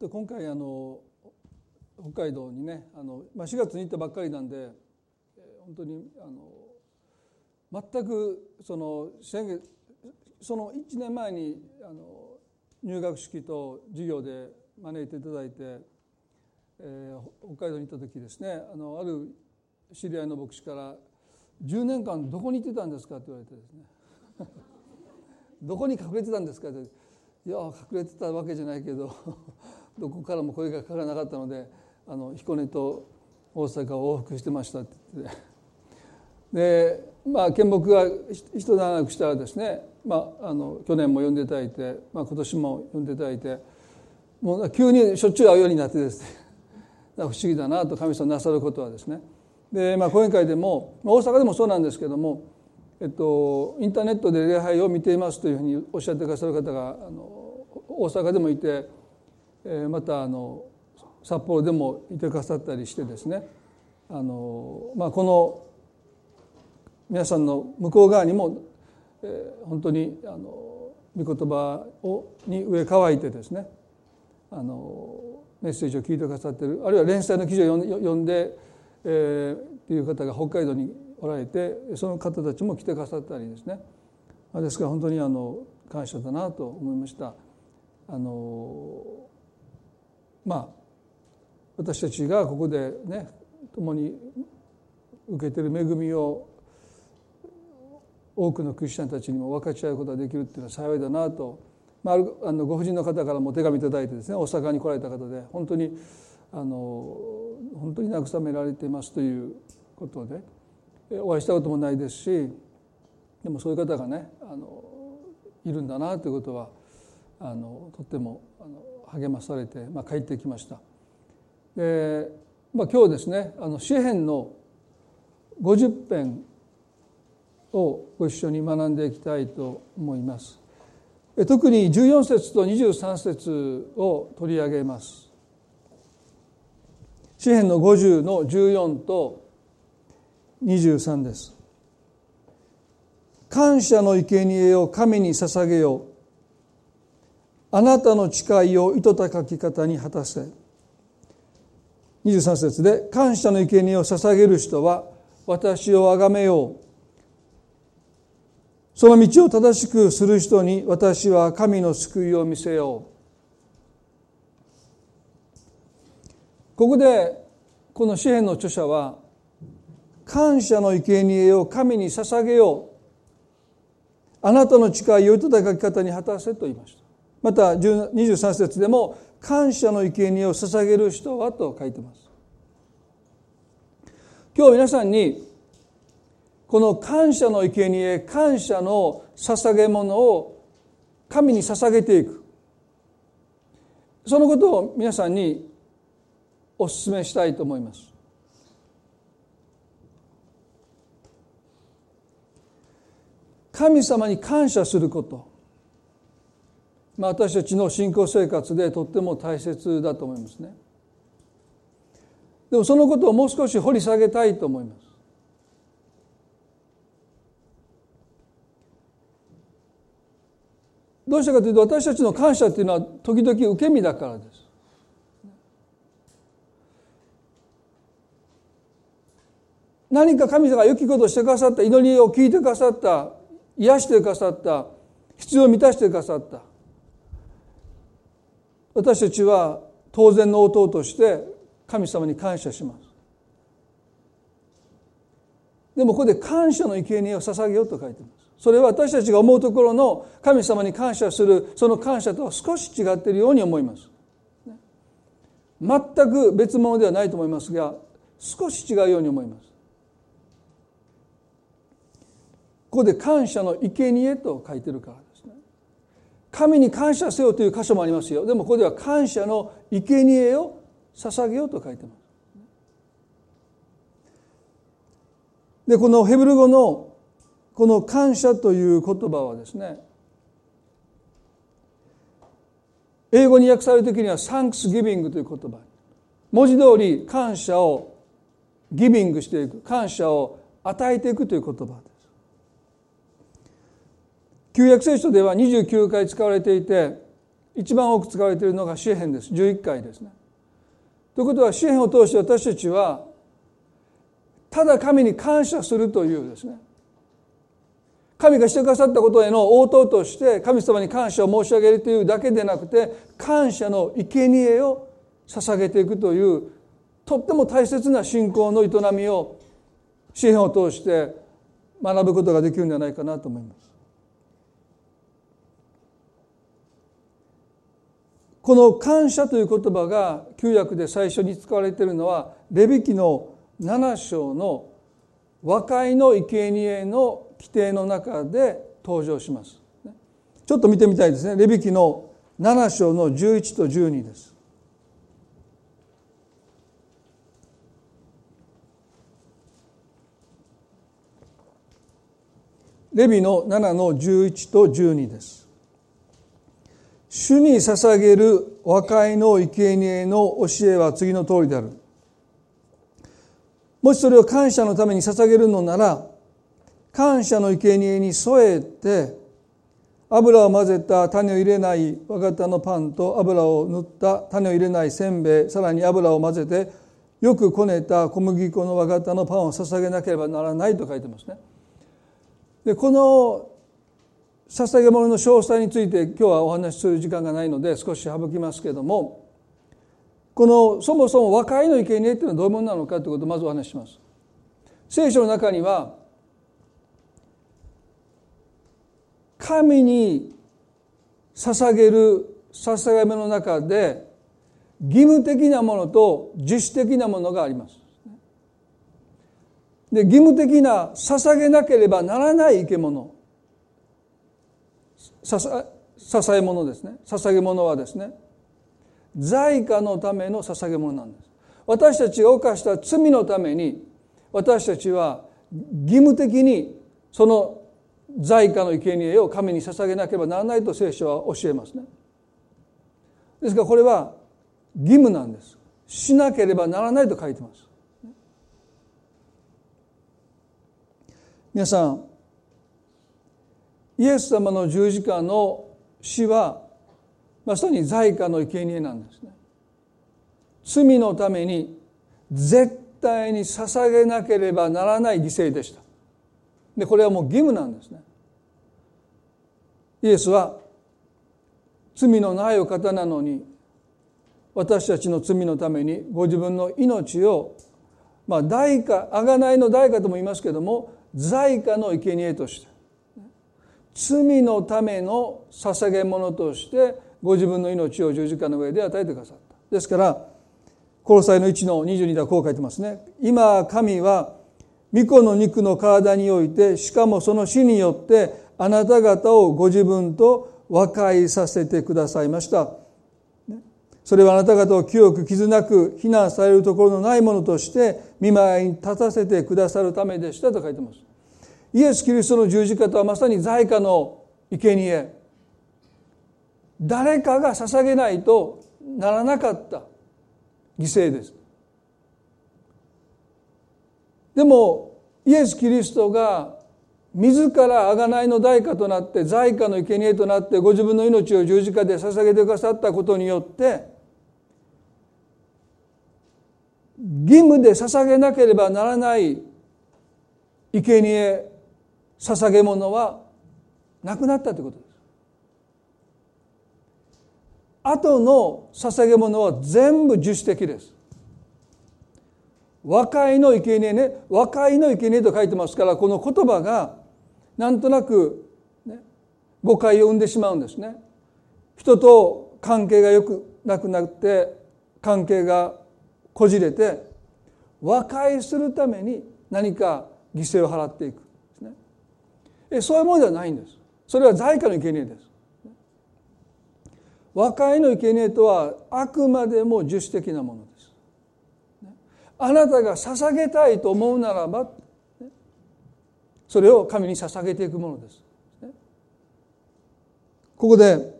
で今回北海道にね4月に行ったばっかりなんで本当に全くその1年前に入学式と授業で招いていただいて、北海道に行った時ですねある知り合いの牧師から「10年間どこに行ってたんですか?」って言われてですね「どこに隠れてたんですか?」って。いや隠れてたわけじゃないけどどこからも声がかからなかったので彦根と大阪を往復してましたって言ってで見牧が一段落したらですね、去年も呼んでいただいて、今年も呼んでいただいてもう急にしょっちゅう会うようになってですね不思議だなと神様なさることはですねで、講演会でも大阪でもそうなんですけどもインターネットで礼拝を見ていますというふうにおっしゃってくださる方が大阪でもいて、また札幌でもいてくださったりしてですねこの皆さんの向こう側にも、本当に御言葉に上乾いてですねメッセージを聞いてくださっているあるいは連載の記事を読んで、っていう方が北海道におられてその方たちも来てくださったりですねですから本当に感謝だなと思いました。私たちがここでね共に受けている恵みを多くのクリスチャンたちにも分かち合うことができるっていうのは幸いだなと、ご婦人の方からもお手紙いただいてですね大阪に来られた方で本当に慰められていますということでお会いしたこともないですしでもそういう方がねいるんだなということはとっても励まされて、帰ってきました。で、今日ですね詩編の50編をご一緒に学んでいきたいと思います。特に14節と23節を取り上げます。詩編の50の14と23です。感謝の生贄を神に捧げよう。あなたの誓いを糸高き方に果たせ。23節で感謝の生贄を捧げる人は私をあがめよう。その道を正しくする人に私は神の救いを見せよう。ここでこの詩編の著者は感謝の生贄を神に捧げよう。あなたの誓いを糸高き方に果たせと言いました。また23節でも感謝の生贄を捧げる人はと書いてます。今日皆さんにこの感謝の生贄、感謝の捧げ物を神に捧げていく。そのことを皆さんにお勧めしたいと思います。神様に感謝すること、私たちの信仰生活でとっても大切だと思いますね。でもそのことをもう少し掘り下げたいと思います。どうしたかというと私たちの感謝というのは時々受け身だからです。何か神様が良きことをしてくださった、祈りを聞いてくださった、癒してくださった、必要を満たしてくださった、私たちは当然の応答として神様に感謝します。でもここで感謝の生贄を捧げようと書いてます。それは私たちが思うところの神様に感謝するその感謝とは少し違っているように思います。全く別物ではないと思いますが少し違うように思います。ここで感謝の生贄と書いてるからですね。神に感謝せよという箇所もありますよ。でもここでは感謝の生贄を捧げようと書いてます。で、このヘブル語のこの感謝という言葉はですね、英語に訳されるときにはサンクスギビングという言葉。文字通り感謝をギビングしていく、感謝を与えていくという言葉。旧約聖書では29回使われていて、一番多く使われているのが詩編です。11回ですね。ということは詩編を通して私たちはただ神に感謝するというですね、神がしてくださったことへの応答として神様に感謝を申し上げるというだけでなくて、感謝の生贄を捧げていくというとっても大切な信仰の営みを詩編を通して学ぶことができるんじゃないかなと思います。この感謝という言葉が旧約で最初に使われているのはレビ記の7章の和解の生贄の規定の中で登場します。ちょっと見てみたいですね。レビ記の7章の11と12です。レビの7の11と12です。主に捧げる和解の生贄の教えは次の通りである。もしそれを感謝のために捧げるのなら、感謝の生贄に添えて油を混ぜた種を入れない和型のパンと油を塗った種を入れないせんべい、さらに油を混ぜてよくこねた小麦粉の和型のパンを捧げなければならないと書いてますね。で、この捧げ物の詳細について今日はお話しする時間がないので少し省きますけれども、このそもそも和解の生贄というのはどういうものなのかということをまずお話しします。聖書の中には神に捧げる捧げ物の中で義務的なものと自主的なものがあります。で、義務的な捧げなければならない生け物、捧げ物ですね。捧げ物はですね、罪過のための捧げ物なんです。私たちが犯した罪のために、私たちは義務的にその罪過の生贄を神に捧げなければならないと聖書は教えますね。ですからこれは義務なんです。しなければならないと書いてます。皆さん、イエス様の十字架の死はまさに罪過の生贄なんですね。罪のために絶対に捧げなければならない犠牲でした。で、これはもう義務なんですね。イエスは罪のないお方なのに、私たちの罪のためにご自分の命を、代価、贖いの代価とも言いますけれども、罪過の生贄として、罪のための捧げ物としてご自分の命を十字架の上で与えてくださった。ですからコロサイの1の22ではこう書いてますね。今神は御子の肉の体において、しかもその死によってあなた方をご自分と和解させてくださいました。それはあなた方を清く傷なく非難されるところのないものとして見舞いに立たせてくださるためでしたと書いてます。イエス・キリストの十字架とはまさに罪過の生贄、誰かが捧げないとならなかった犠牲です。でもイエス・キリストが自ら贖いの代価となって、罪過の生贄となってご自分の命を十字架で捧げてくださったことによって、義務で捧げなければならない生贄、捧げ物はなくなったということです。後の捧げ物は全部自主的です。和解の生贄ね、和解の生贄と書いてますから、この言葉がなんとなく、誤解を生んでしまうんですね。人と関係が良くなくなって、関係がこじれて、和解するために何か犠牲を払っていくですね。そういうものではないんです。それは罪過の生贄です。和解の生贄とはあくまでも自主的なものです。あなたが捧げたいと思うならば、それを神に捧げていくものです。ここで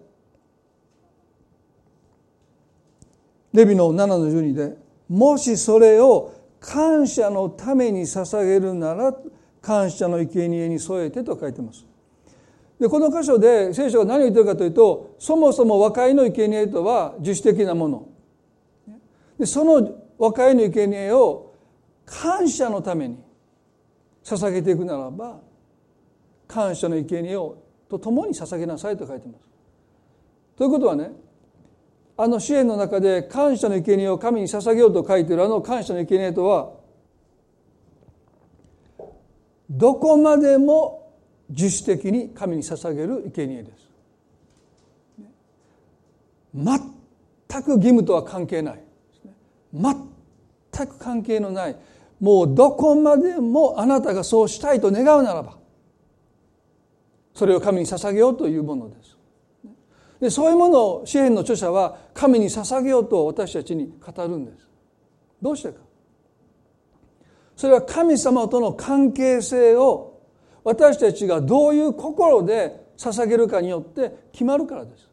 レビの7の12で、もしそれを感謝のために捧げるなら感謝の生贄に添えてと書いてます。でこの箇所で聖書が何を言っているかというと、そもそも和解の生贄とは樹脂的なもので、その和解の生贄を感謝のために捧げていくならば、感謝の生贄をと共に捧げなさいと書いています。ということはね、あの詩篇の中で感謝の生贄を神に捧げようと書いているあの感謝の生贄とは、どこまでも自主的に神に捧げる生贄です。全く義務とは関係ない、全く関係のない、もうどこまでもあなたがそうしたいと願うならばそれを神に捧げようというものです。でそういうものを詩篇の著者は神に捧げようと私たちに語るんです。どうしてか。それは神様との関係性を私たちがどういう心で捧げるかによって決まるからです。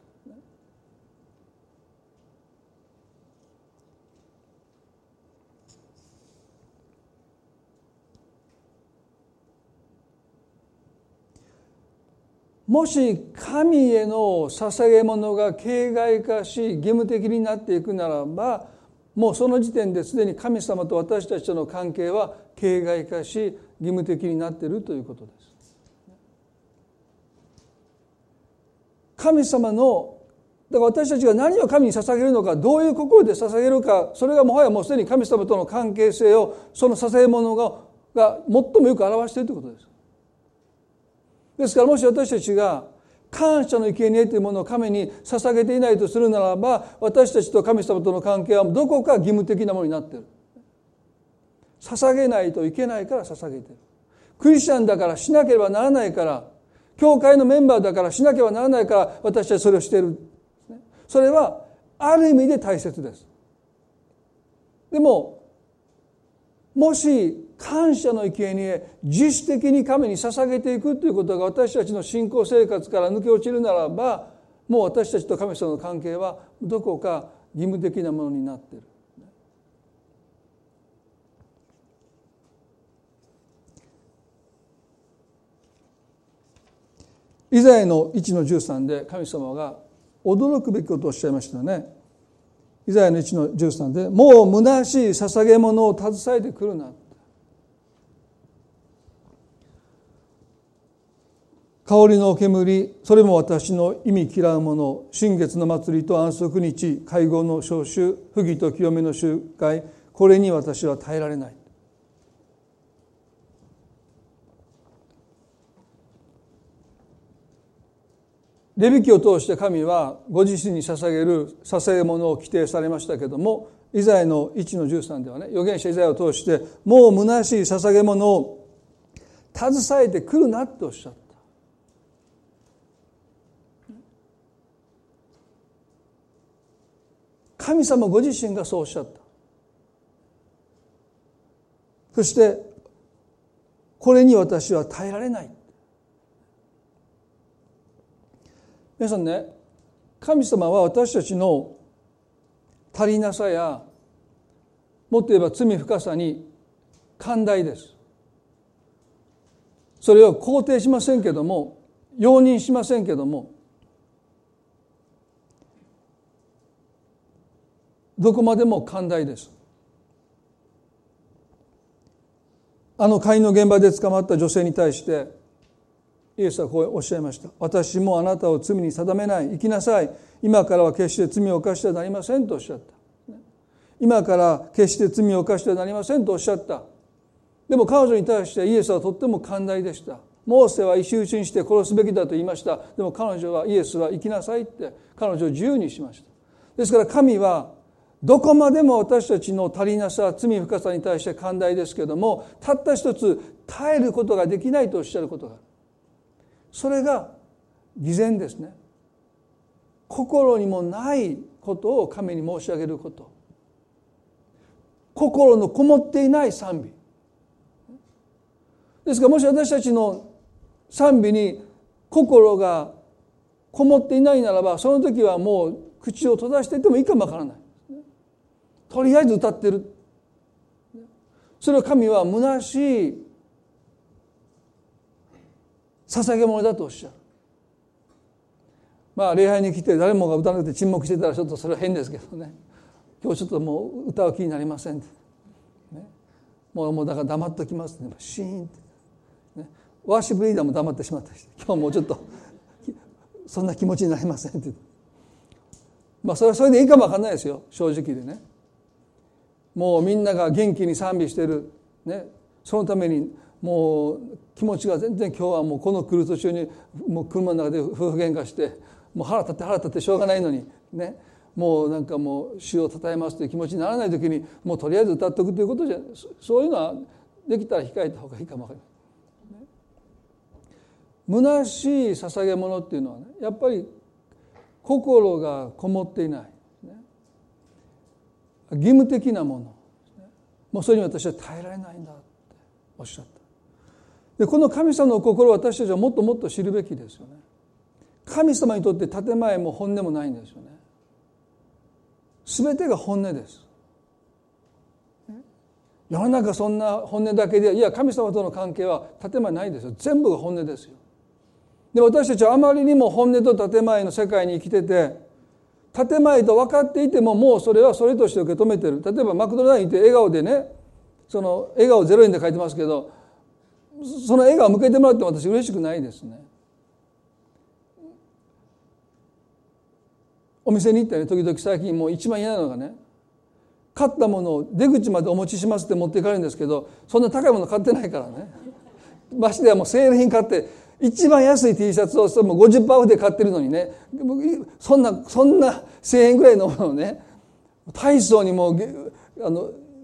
もし神への捧げ物が形骸化し義務的になっていくならば、もうその時点ですでに神様と私たちとの関係は形骸化し義務的になっているということです。神様の、だから私たちが何を神に捧げるのか、どういう心で捧げるか、それがもはやもうすでに神様との関係性をその捧げ物が最もよく表しているということです。ですからもし私たちが感謝の生贄というものを神に捧げていないとするならば、私たちと神様との関係はどこか義務的なものになっている。捧げないといけないから捧げている。クリスチャンだから、しなければならないから、教会のメンバーだからしなければならないから、私たちそれをしている。それはある意味で大切です。でももし感謝の生贄、自主的に神に捧げていくということが私たちの信仰生活から抜け落ちるならば、もう私たちと神様の関係はどこか義務的なものになっている。イザヤの 1-13 で神様が驚くべきことをおっしゃいましたね。イザヤの 1-13 で、もう虚しい捧げ物を携えてくるな。香りの煙、それも私の忌み嫌うもの、新月の祭りと安息日、会合の召集、不義と清めの集会、これに私は耐えられない。レビ記を通して神はご自身に捧げる捧げ物を規定されましたけれども、イザヤの 1-13 ではね、預言者イザヤを通して、もう虚しい捧げ物を携えてくるなっておっしゃった。神様ご自身がそうおっしゃった。そしてこれに私は耐えられない。皆さんね、神様は私たちの足りなさや、もっと言えば罪深さに寛大です。それを肯定しませんけども、容認しませんけども、どこまでも寛大です。あの会の現場で捕まった女性に対してイエスはこうおっしゃいました。私もあなたを罪に定めない。生きなさい。今からは決して罪を犯してはなりませんとおっしゃった。今から決して罪を犯してはなりませんとおっしゃった。でも彼女に対してイエスはとっても寛大でした。モーセは石打ちにして殺すべきだと言いました。でも彼女は、イエスは生きなさいって彼女を自由にしました。ですから神はどこまでも私たちの足りなさ、罪深さに対して寛大ですけれども、たった一つ耐えることができないとおっしゃることがある。それが偽善ですね。心にもないことを神に申し上げること、心のこもっていない賛美ですから、もし私たちの賛美に心がこもっていないならば、その時はもう口を閉ざしていてもいいかもわからない。とりあえず歌ってる。それを神は虚しい捧げ物だとおっしゃる。まあ礼拝に来て誰もが歌わなくて沈黙してたらちょっとそれは変ですけどね、今日ちょっともう歌う気になりませんって、ね、もうだから黙っときますね、シーンって、ね、ワーシップリーダーも黙ってしまったりして、今日もうちょっとそんな気持ちになりませんって、まあそれはそれでいいかもわかんないですよ、正直でね。もうみんなが元気に賛美してる、ね、そのためにもう気持ちが全然、今日はもうこの来る途中にもう車の中で夫婦喧嘩してもう腹立ってしょうがないのにね、もうなんかもう主をたたえますという気持ちにならないときに、もうとりあえず歌っておくということじゃ、そういうのはできたら控えた方がいいかもわかりません。虚しい捧げ物っていうのはね、やっぱり心がこもっていない、ね、義務的なもの、もうそれに私は耐えられないんだっておっしゃった。でこの神様の心を私たちはもっともっと知るべきですよね。神様にとって建前も本音もないんですよね。全てが本音です。世の中そんな本音だけで、いや神様との関係は建前ないですよ。全部が本音ですよ。で私たちはあまりにも本音と建前の世界に生きてて、建前と分かっていてももうそれはそれとして受け止めてる。例えばマクドナルドに行って笑顔でね、その笑顔0円で書いてますけど、その笑顔向けてもらっても私嬉しくないですね。お店に行ったり、時々最近もう一番嫌なのがね、買ったものを出口までお持ちしますって持っていかれるんですけど、そんな高いもの買ってないからねましてやもうセール品買って一番安い T シャツをもう 50% オフで買ってるのにね、そんな1000円ぐらいのものをね、大層にもう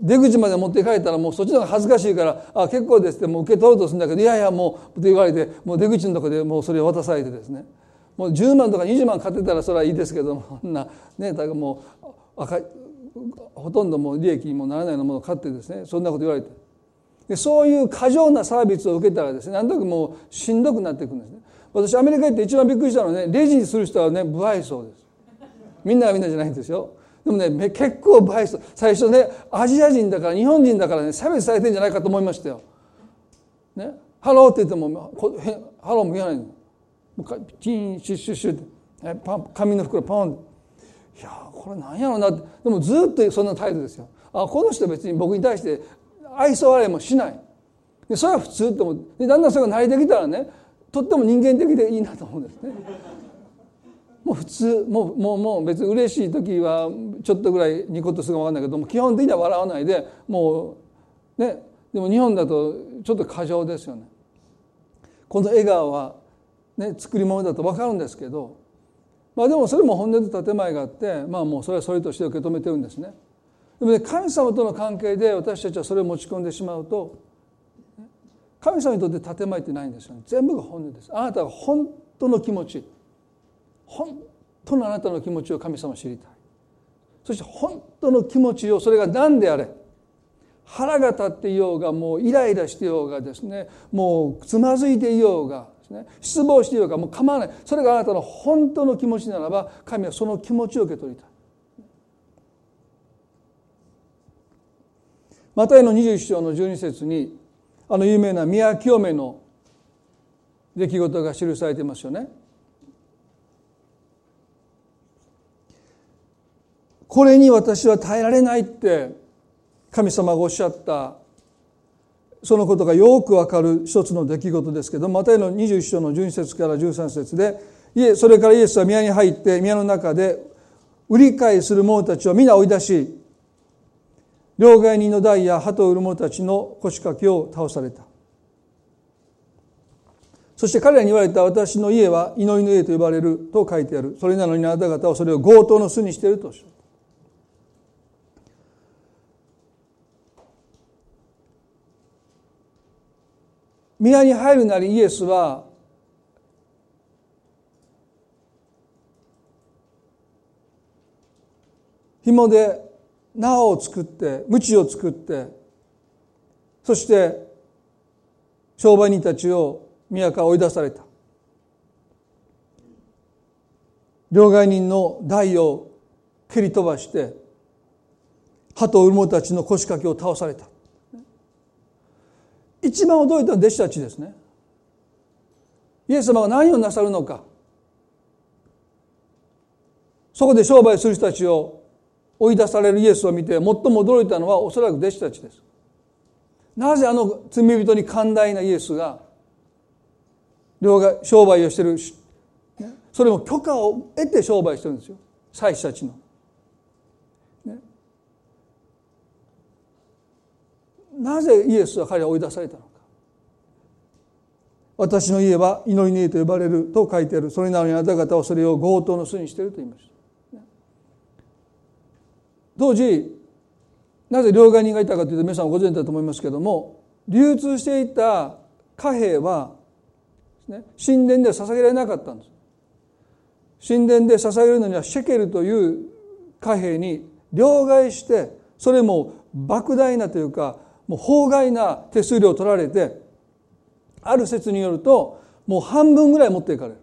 出口まで持って帰ったらもうそっちの方が恥ずかしいから、あ結構ですってもう受け取ろうとするんだけど、いやいやもうって言われて、もう出口のとこでもうそれを渡されてですね、もう10万とか20万買ってたらそれはいいですけども、そんなね、だからもうほとんどもう利益にもならないようなものを買ってですね、そんなこと言われて、でそういう過剰なサービスを受けたらですね、なんとなくもうしんどくなっていくんですね。私アメリカ行って一番びっくりしたのはね、レジにする人はね、不愛想です。みんながみんなじゃないんですよ。でもね、結構不愛想。最初ね、アジア人だから日本人だからね、差別されてんじゃないかと思いましたよ。ね、ハローって言ってもハローも言わないの。チーンシュッシュッシュッて、紙の袋ポン。いやーこれなんやろうなって、でもずっとそんな態度ですよ。あこの人別に僕に対して愛想笑いもしない。でそれは普通と思って、だんだんそれが慣れてきたらね、とっても人間的でいいなと思うんですねもう普通、もう別に嬉しい時はちょっとぐらいニコッとするか分かんないけども、基本的には笑わないでもうね。でも日本だとちょっと過剰ですよね。この笑顔はね、作り物だと分かるんですけど、まあでもそれも本音と建前があって、まあもうそれはそれとして受け止めてるんですね。でもね、神様との関係で私たちはそれを持ち込んでしまうと、神様にとって建前ってないんですよね。全部が本音です。あなたが本当の気持ち、本当のあなたの気持ちを神様は知りたい。そして本当の気持ちを、それが何であれ、腹が立っていようが、もうイライラしていようがですね、もうつまずいていようが、失望していようかもう構わない、それがあなたの本当の気持ちならば、神はその気持ちを受け取りたい。マタイの21章の12節に、あの有名な宮清めの出来事が記されていますよね。これに私は耐えられないって神様がおっしゃったそのことがよくわかる一つの出来事ですけど、マタイの21章の12節から13節で、それからイエスは宮に入って宮の中で売り買いする者たちを皆追い出し、両替人の代や鳩を売る者たちの腰掛けを倒された。そして彼らに言われた、私の家は祈りの家と呼ばれると書いてある。それなのにあなた方はそれを強盗の巣にしているとおっしゃる。宮に入るなりイエスは紐で縄を作って鞭を作って、そして商売人たちを宮から追い出された。両替人の代を蹴り飛ばして鳩を売る者たちの腰掛けを倒された。一番驚いたのは弟子たちですね。イエス様が何をなさるのか、そこで商売する人たちを追い出されるイエスを見て最も驚いたのはおそらく弟子たちです。なぜあの罪人に寛大なイエスが商売をしている、それも許可を得て商売してるんですよ、祭司たちの、ね、なぜイエスは彼らを追い出されたのか。私の家は祈りの家と呼ばれると書いてある、それなのにあなた方はそれを強盗の巣にしていると言いました、ね、当時なぜ両替人がいたかというと皆さんご存知だと思いますけれども、流通していた貨幣は神殿では捧げられなかったんです。神殿で捧げるのにはシェケルという貨幣に両替して、それも莫大なというかもう法外な手数料を取られて、ある説によるともう半分ぐらい持っていかれる。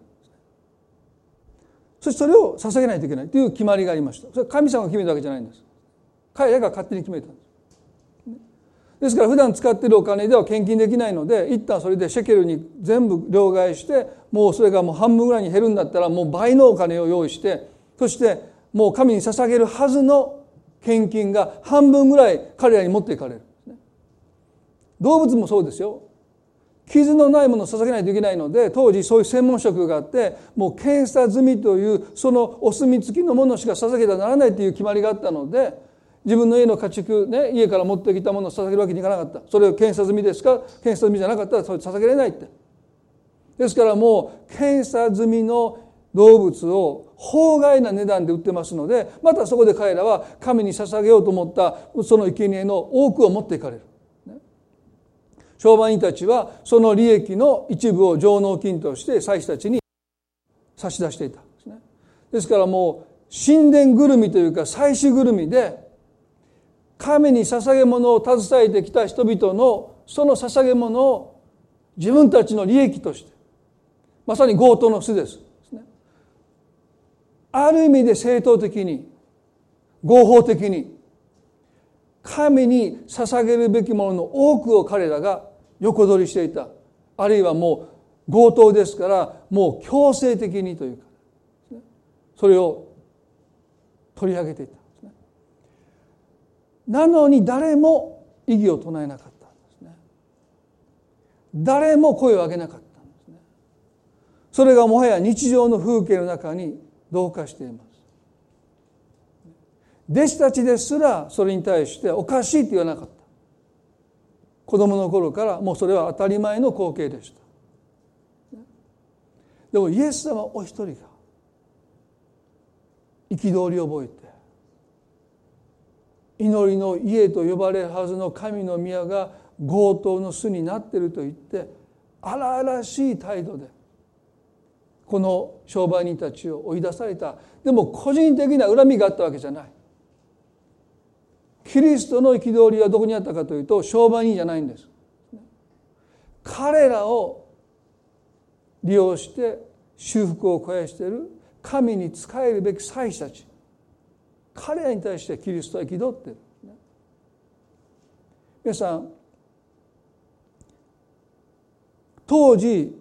そしてそれを捧げないといけないという決まりがありました。それは神様が決めたわけじゃないんです。彼らが勝手に決めたんです。ですから普段使っているお金では献金できないので、一旦それでシェケルに全部両替して、もうそれがもう半分ぐらいに減るんだったらもう倍のお金を用意して、そしてもう神に捧げるはずの献金が半分ぐらい彼らに持っていかれる。動物もそうですよ。傷のないものを捧げないといけないので、当時そういう専門職があって、もう検査済みというそのお墨付きのものしか捧げてはならないという決まりがあったので、自分の家の家畜、ね、家から持ってきたものを捧げるわけにいかなかった。それを検査済みですか、検査済みじゃなかったらそれ捧げれないって。ですからもう検査済みの動物を法外な値段で売ってますので、またそこで彼らは神に捧げようと思ったその生贄の多くを持っていかれる。ね、商売人たちはその利益の一部を上納金として祭司たちに差し出していたんですね。ですからもう神殿ぐるみというか祭司ぐるみで、神に捧げ物を携えてきた人々のその捧げ物を自分たちの利益として、まさに強盗の巣です。ある意味で正当的に合法的に神に捧げるべきものの多くを彼らが横取りしていた。あるいはもう強盗ですから、もう強制的にというかそれを取り上げていた。なのに誰も異議を唱えなかったんですね。誰も声を上げなかったんですね。それがもはや日常の風景の中に同化しています。弟子たちですらそれに対しておかしいと言わなかった。子供の頃からもうそれは当たり前の光景でした。でもイエス様お一人が憤りを覚えて、祈りの家と呼ばれるはずの神の宮が強盗の巣になっていると言って、荒々しい態度でこの商売人たちを追い出された。でも個人的な恨みがあったわけじゃない。キリストの憤りはどこにあったかというと、商売人じゃないんです。彼らを利用して修復を肥やしている神に仕えるべき祭司たち、彼らに対してキリストは憤っている。皆さん、当時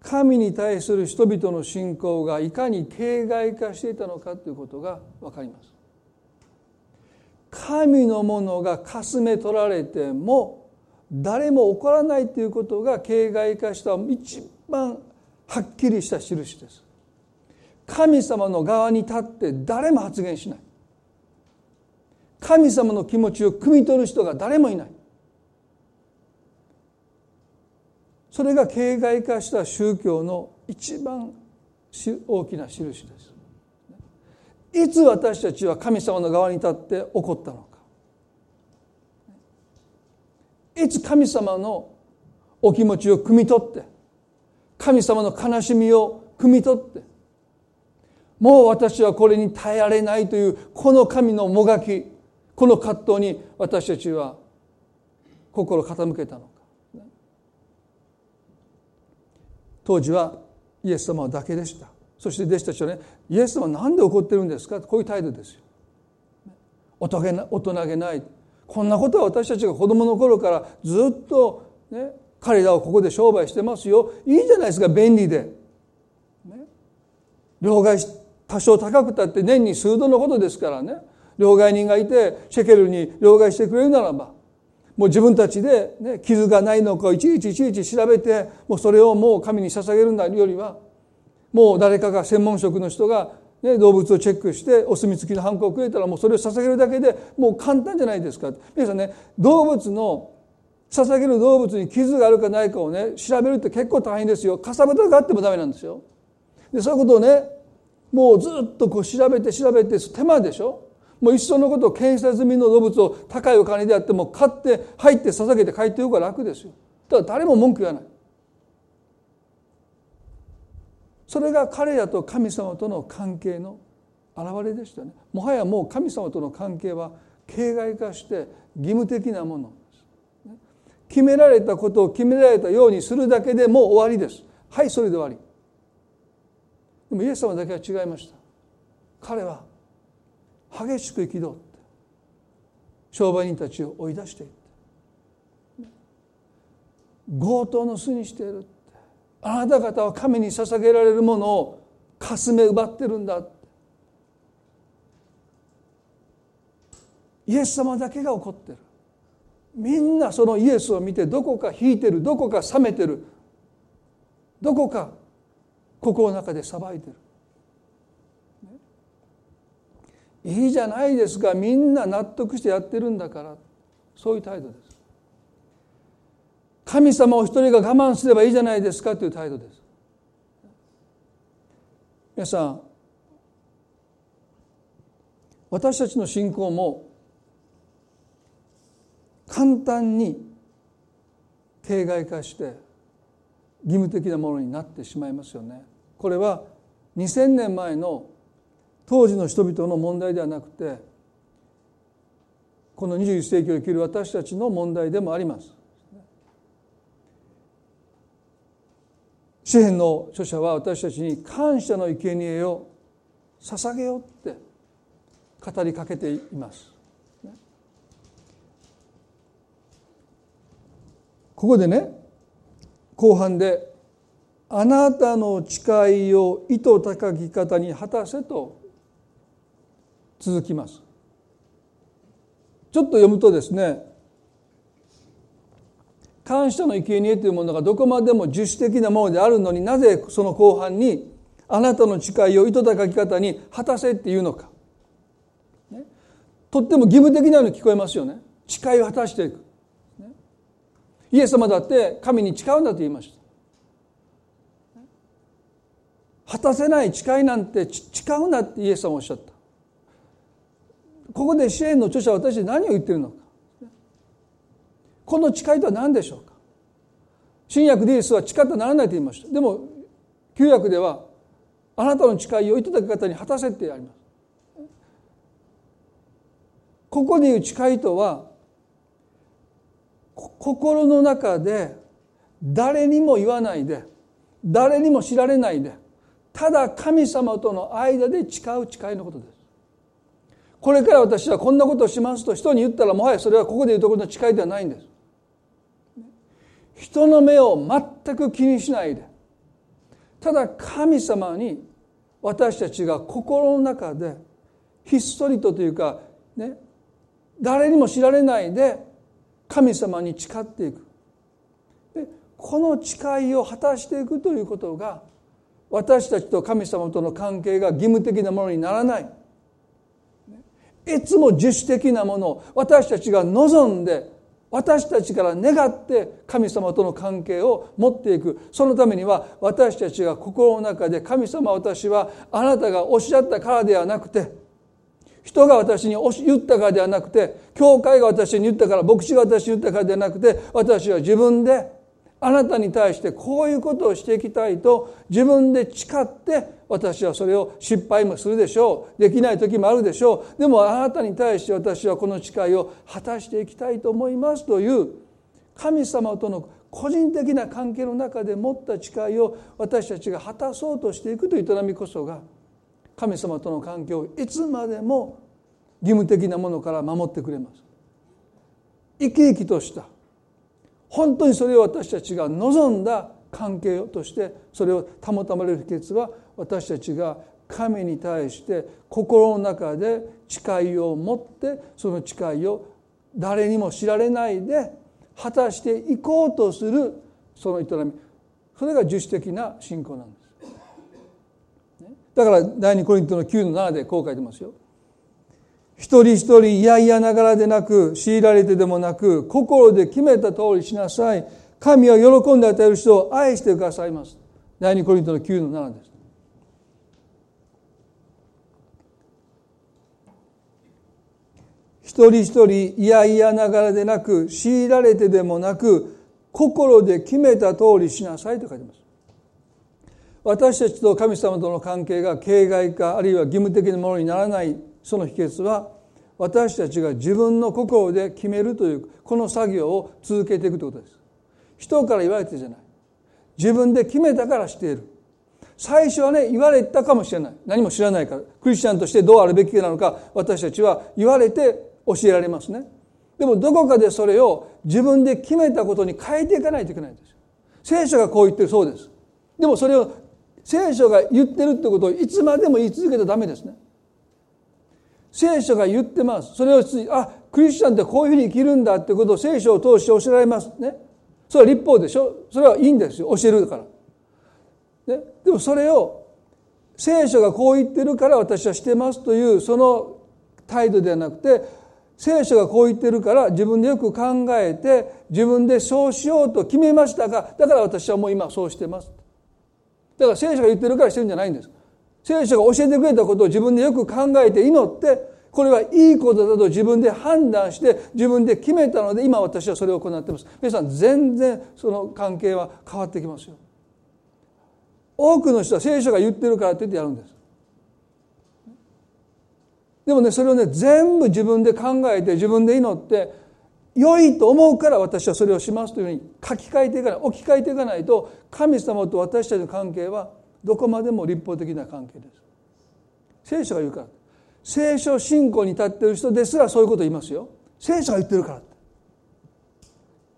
神に対する人々の信仰がいかに形骸化していたのかということが分かります。神のものがかすめ取られても誰も怒らないということが形骸化した一番はっきりした印です。神様の側に立って誰も発言しない。神様の気持ちを汲み取る人が誰もいない。それが形骸化した宗教の一番大きな印です。いつ私たちは神様の側に立って怒ったのか、いつ神様のお気持ちを汲み取って、神様の悲しみを汲み取って、もう私はこれに耐えられないというこの神のもがき、この葛藤に私たちは心を傾けたのか。当時はイエス様だけでした。そして弟子たちはね、イエス様なんで怒ってるんですか、こういう態度ですよ。大人げない。こんなことは私たちが子供の頃からずっと、ね、彼らをここで商売してますよ。いいじゃないですか、便利で。両替多少高くたって年に数度のことですからね、両替人がいてシェケルに両替してくれるならば、もう自分たちで、ね、傷がないのかいちいち調べて、もうそれをもう神に捧げるなよりは、もう誰かが専門職の人が、ね、動物をチェックしてお墨付きのハンコをくれたら、もうそれを捧げるだけでもう簡単じゃないですか。皆さんね、動物の捧げる動物に傷があるかないかをね調べるって結構大変ですよ。かさぶたがあってもダメなんですよ。でそういうことをね、もうずっとこう調べて手間でしょ。もう一層のことを検査済みの動物を高いお金であっても買って入って捧げて帰っていくから楽ですよ。ただ誰も文句言わない。それが彼らと神様との関係の表れでしたね。もはやもう神様との関係は形骸化して義務的なものです。決められたことを決められたようにするだけでもう終わりです。はい、それで終わり。でもイエス様だけは違いました。彼は激しく憤って商売人たちを追い出していって、強盗の巣にしている、あなた方は神に捧げられるものをかすめ奪ってるんだ。イエス様だけが怒ってる。みんなそのイエスを見てどこか引いてる、どこか冷めてる、どこか心の中でさばいてる。いいじゃないですか、みんな納得してやってるんだから。そういう態度です。神様お一人が我慢すればいいじゃないですかという態度です。皆さん、私たちの信仰も簡単に形骸化して義務的なものになってしまいますよね。これは2000年前の当時の人々の問題ではなくて、この21世紀を生きる私たちの問題でもあります。詩篇の著者は私たちに感謝の生贄を捧げようって語りかけています。ここでね、後半であなたの誓いを意図高き方に果たせと続きます。ちょっと読むとですね、感謝の生贄というものがどこまでも自主的なものであるのに、なぜその後半にあなたの誓いを意図高き方に果たせっていうのか、ね、とっても義務的なように聞こえますよね。誓いを果たしていく、ね、イエス様だって神に誓うんだと言いました。果たせない誓いなんて誓うなってイエス様おっしゃった。ここで詩篇の著者は私何を言ってるのか、この誓いとは何でしょうか。新約でイエスは誓ってはならないと言いました。でも旧約ではあなたの誓いを意図高き方に果たせってあります。ここでいう誓いとは、心の中で誰にも言わないで、誰にも知られないで、ただ神様との間で誓う誓いのことです。これから私はこんなことをしますと人に言ったら、もはやそれはここで言うところの誓いではないんです。人の目を全く気にしないで、ただ神様に私たちが心の中でひっそりとというか、ね、誰にも知られないで神様に誓っていく。で、この誓いを果たしていくということが、私たちと神様との関係が義務的なものにならない、いつも自主的なものを私たちが望んで、私たちから願って神様との関係を持っていく。そのためには私たちが心の中で、神様私はあなたがおっしゃったからではなくて、人が私に言ったからではなくて、教会が私に言ったから、牧師が私に言ったからではなくて、私は自分であなたに対してこういうことをしていきたいと自分で誓って、私はそれを、失敗もするでしょう、できない時もあるでしょう、でもあなたに対して私はこの誓いを果たしていきたいと思いますという、神様との個人的な関係の中で持った誓いを私たちが果たそうとしていくという営みこそが、神様との関係をいつまでも義務的なものから守ってくれます。生き生きとした、本当にそれを私たちが望んだ関係として、それを保たれる秘訣は、私たちが神に対して心の中で誓いを持って、その誓いを誰にも知られないで果たしていこうとする、その営み、それが樹脂的な信仰なんです。だから第2コリントの 9-7 でこう書いてますよ。一人一人いやいやながらでなく、強いられてでもなく、心で決めた通りしなさい。神は喜んで与える人を愛してくださいます。第2コリントの 9-7 です。一人一人いやいやながらでなく、強いられてでもなく、心で決めた通りしなさいと書いてます。私たちと神様との関係が形骸化、あるいは義務的なものにならない、その秘訣は、私たちが自分の心で決めるという、この作業を続けていくということです。人から言われてじゃない。自分で決めたからしている。最初はね、言われたかもしれない。何も知らないから。クリスチャンとしてどうあるべきなのか、私たちは言われて教えられますね。でもどこかでそれを自分で決めたことに変えていかないといけないんです。聖書がこう言ってるそうです。でもそれを聖書が言ってるってことをいつまでも言い続けたらダメですね。聖書が言ってます。それを、クリスチャンってこういうふうに生きるんだってことを聖書を通して教えられますね。それは律法でしょ。それはいいんですよ。教えるから。ね。でもそれを聖書がこう言ってるから私はしてますというその態度ではなくて、聖書がこう言ってるから自分でよく考えて自分でそうしようと決めましたが、だから私はもう今そうしてます。だから聖書が言ってるからしてるんじゃないんです。聖書が教えてくれたことを自分でよく考えて祈って、これはいいことだと自分で判断して自分で決めたので今私はそれを行っています。皆さん全然その関係は変わってきますよ。多くの人は聖書が言ってるからって言ってやるんです。でもね、それをね、全部自分で考えて自分で祈って良いと思うから私はそれをしますというふうに書き換えていかない、置き換えていかないと、神様と私たちの関係はどこまでも立法的な関係です。聖書が言うから。聖書信仰に立っている人ですらそういうことを言いますよ。聖書が言ってるから。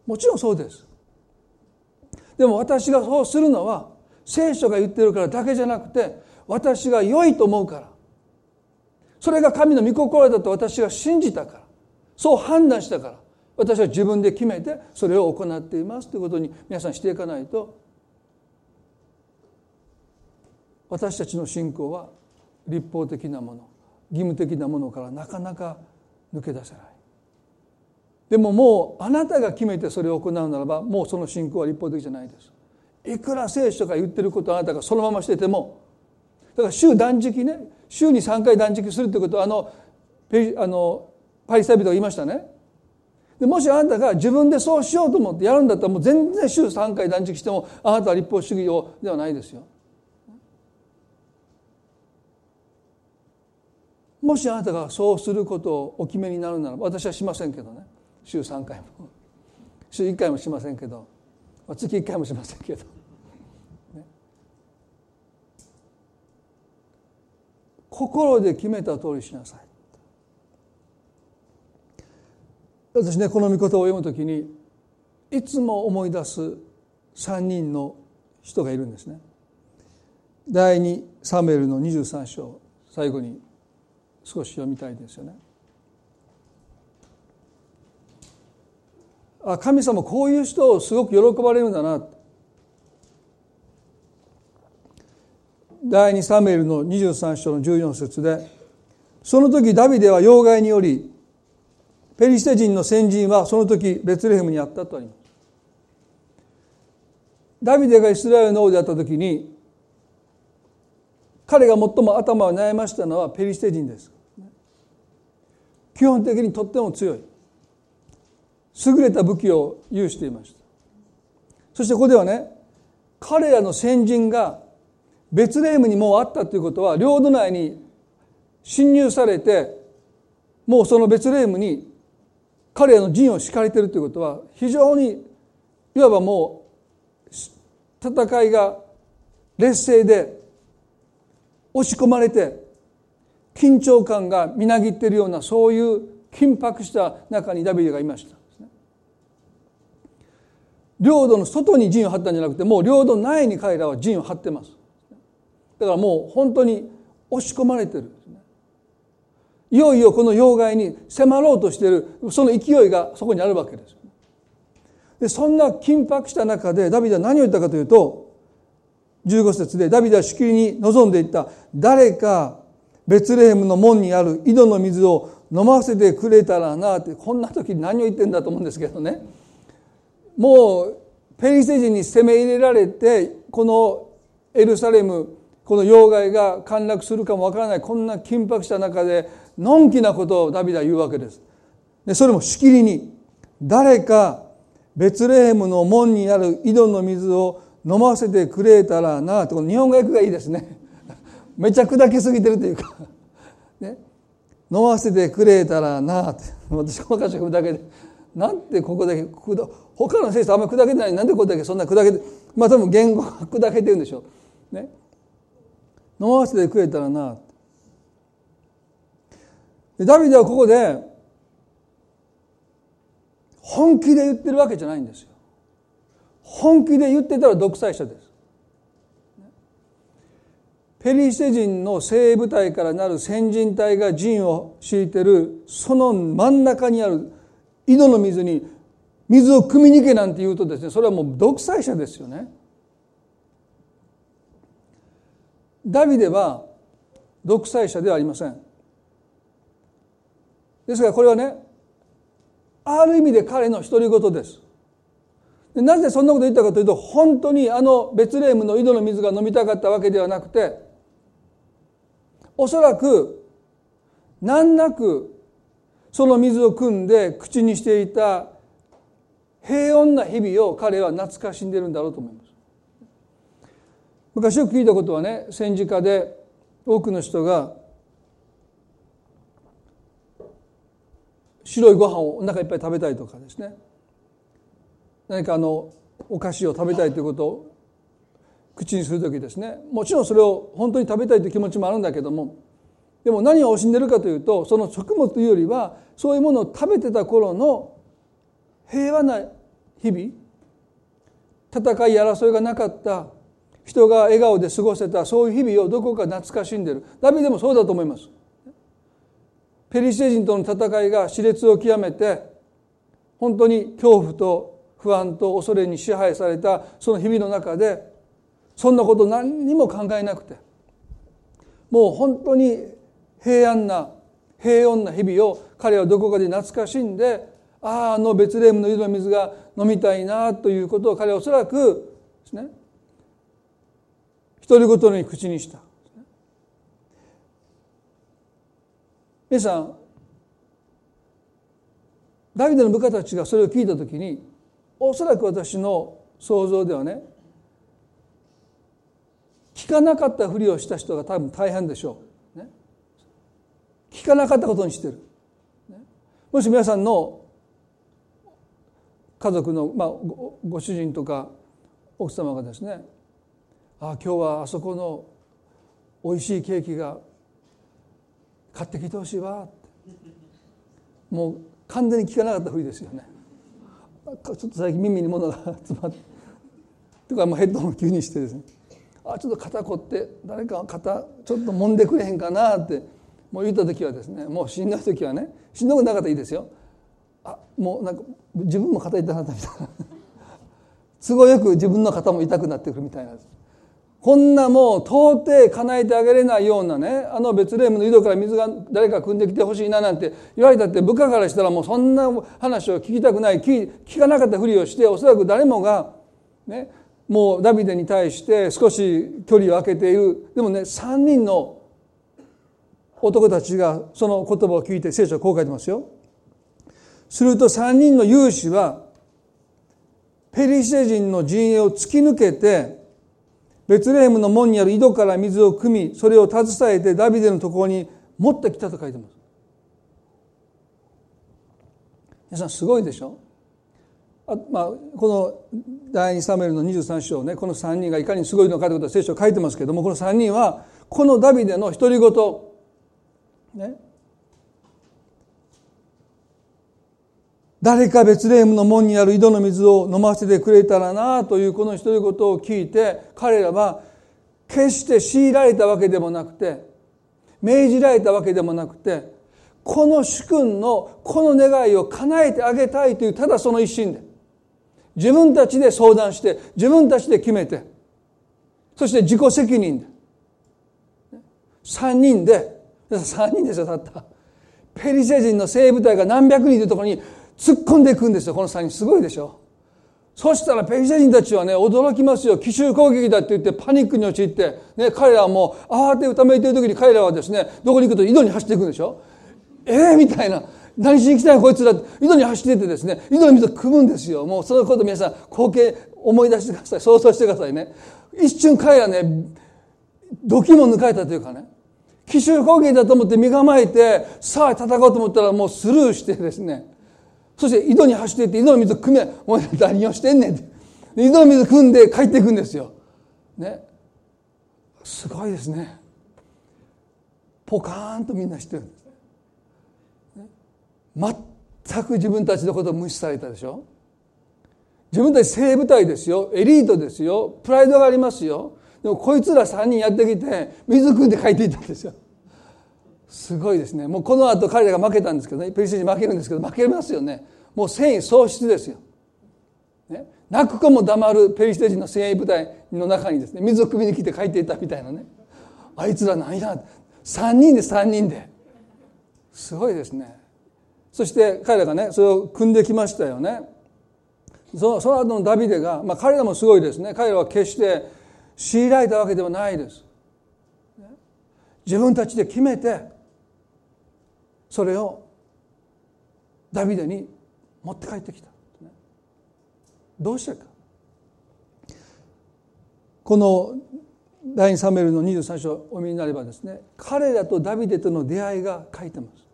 もちろんそうです。でも私がそうするのは聖書が言ってるからだけじゃなくて、私が良いと思うから。それが神の御心だと私が信じたから。そう判断したから。私は自分で決めてそれを行っていますということに皆さんしていかないと、私たちの信仰は立法的なもの、義務的なものからなかなか抜け出せない。でももうあなたが決めてそれを行うならば、もうその信仰は立法的じゃないです。いくら聖書が言ってることをあなたがそのまましてても、だから週断食ね、週に3回断食するってことはパリサイ人が言いましたね。でもしあなたが自分でそうしようと思ってやるんだったら、もう全然週3回断食してもあなたは立法主義ではないですよ。もしあなたがそうすることをお決めになるならば、私はしませんけどね、週3回も週1回もしませんけど、月1回もしませんけど、ね、心で決めた通りしなさい。私ね、この御言葉を読むときにいつも思い出す3人の人がいるんですね。第2サムエルの23章、最後に少し読みたいですよね。あ、神様こういう人をすごく喜ばれるんだな。第2サムエルの23章の14節で、その時ダビデは要害によりペリシテ人の先人はその時ベツレヘムにあったとあります。ダビデがイスラエルの王であった時に、彼が最も頭を悩ましたのはペリシテ人です。基本的にとっても強い、優れた武器を有していました。そしてここではね、彼らの先人がベツレヘムにもうあったということは、領土内に侵入されて、もうそのベツレヘムに彼らの陣を敷かれているということは、非常にいわばもう戦いが劣勢で押し込まれて、緊張感がみなぎっているような、そういう緊迫した中にダビデがいました。領土の外に陣を張ったんじゃなくて、もう領土内に彼らは陣を張ってます。だからもう本当に押し込まれている。いよいよこの要害に迫ろうとしている、その勢いがそこにあるわけです。でそんな緊迫した中でダビデは何を言ったかというと、15節でダビデはしきりに望んでいった。誰かベツレヘムの門にある井戸の水を飲ませてくれたらなって、こんな時に何を言ってんだと思うんですけどね。もうペリシテ人に攻め入れられて、このエルサレム、この要害が陥落するかもわからない、こんな緊迫した中でのんきなことをダビデは言うわけです。でそれもしきりに、誰かベツレヘムの門にある井戸の水を飲ませてくれたらなって、この日本語訳がいいですね。めちゃ砕けすぎてるというかね、飲ませてくれたらなって、私この箇所だけでなんてここだけ他の聖書あんまり砕けてない、なんでここだけそんな砕けて、まあ多分言語が砕けてるんでしょうね。飲ませてくれたらなって。ダビデはここで本気で言ってるわけじゃないんですよ。本気で言ってたら独裁者です。ペリシテ人の精鋭部隊からなる先人隊が陣を敷いてる、その真ん中にある井戸の水に水を汲みに行けなんて言うとですね、それはもう独裁者ですよね。ダビデは独裁者ではありません。ですからこれはね、ある意味で彼の独り言です。でなぜそんなこと言ったかというと、本当にあのベツレヘムの井戸の水が飲みたかったわけではなくて、おそらく難なくその水を汲んで口にしていた平穏な日々を彼は懐かしんでるんだろうと思います。昔よく聞いたことはね、戦時下で多くの人が白いご飯をお腹いっぱい食べたいとかですね、何かお菓子を食べたいということを口にするときですね、もちろんそれを本当に食べたいという気持ちもあるんだけども、でも何を惜しんでるかというと、その食物というよりはそういうものを食べてた頃の平和な日々、戦い争いがなかった、人が笑顔で過ごせた、そういう日々をどこか懐かしんでる。ダビデもそうだと思います。ペリシテ人との戦いが熾烈を極めて、本当に恐怖と不安と恐れに支配されたその日々の中で、そんなこと何にも考えなくて、もう本当に平安な平穏な日々を彼はどこかで懐かしんで、あのベツレヘムの井戸の水が飲みたいなということを彼はおそらくですね、独り言に口にした。皆さん、ダビデの部下たちがそれを聞いたときに、おそらく私の想像ではね、聞かなかったふりをした人が多分大半でしょう、ね、聞かなかったことにしてる、ね、もし皆さんの家族の、ご主人とか奥様がですね、今日はあそこのおいしいケーキが買ってきてほしいわって、もう完全に聞かなかったふりですよね。ちょっと最近耳に物が詰まってとか、ヘッドホンを急にしてですね、ちょっと肩凝って誰か肩ちょっと揉んでくれへんかなってもう言った時はですね、もうしんどい時はね、しんどくなかったらいいですよ、もうなんか自分も肩痛くなったみたいな都合よく自分の肩も痛くなってくるみたいな、こんなもう到底叶えてあげれないようなね、あのベツレヘムの井戸から水が誰か汲んできてほしいななんて言われたって、部下からしたらもうそんな話を聞きたくない、 聞かなかったふりをして、おそらく誰もがね、もうダビデに対して少し距離を空けている。でもね、3人の男たちがその言葉を聞いて、聖書はこう書いてますよ。すると3人の勇士はペリシテ人の陣営を突き抜けて、ベツレヘムの門にある井戸から水を汲み、それを携えてダビデのところに持ってきたと書いてます。皆さんすごいでしょ。この第2サムエルの23章ね、この3人がいかにすごいのかということは聖書書いてますけども、この3人はこのダビデの独り言ね、誰かベツレヘムの門にある井戸の水を飲ませてくれたらなというこの独り言を聞いて、彼らは決して強いられたわけでもなくて、命じられたわけでもなくて、この主君のこの願いを叶えてあげたいというただその一心で、自分たちで相談して、自分たちで決めて、そして自己責任で3人ですよ、たったペリシャ人の精鋭部隊が何百人というところに突っ込んでいくんですよ。この3人すごいでしょ。そしたらペリシャ人たちはね、驚きますよ。奇襲攻撃だって言ってパニックに陥って、ね、彼らはもう慌てうためいている時に彼らはですね、どこに行くと井戸に走っていくんでしょ。みたいな。何しに来たんやこいつらって、井戸に走っててですね、井戸の水を汲むんですよ。もうそのこと皆さん、光景思い出してください。想像してくださいね。一瞬彼らね、度肝抜かれたというかね、奇襲攻撃だと思って身構えて、さあ戦おうと思ったらもうスルーしてですね、そして井戸に走っていって井戸の水を汲め、もう何をしてんねんって、井戸の水汲んで帰っていくんですよ。ね、すごいですね。ポカーンとみんなしてるんです、ね。全く自分たちのことを無視されたでしょ。自分たち精鋭部隊ですよ、エリートですよ、プライドがありますよ。でもこいつら3人やってきて水汲んで帰っていったんですよ。すごいですね。もうこの後彼らが負けたんですけどね、ペリシテ人負けるんですけど、負けますよね。もう戦意喪失ですよ、ね、泣く子も黙るペリシテ人の精鋭部隊の中にですね、水を汲みに来て帰っていったみたいなね、あいつら何や、3人ですごいですね。そして彼らがね、それを汲んできましたよね。その後のダビデが、まあ、彼らもすごいですね。彼らは決して強いられたわけではないです。自分たちで決めて、それをダビデに持って帰ってきた。どうしてか。この第2サムエルの23章をお見になればですね、彼らとダビデとの出会いが書いてます。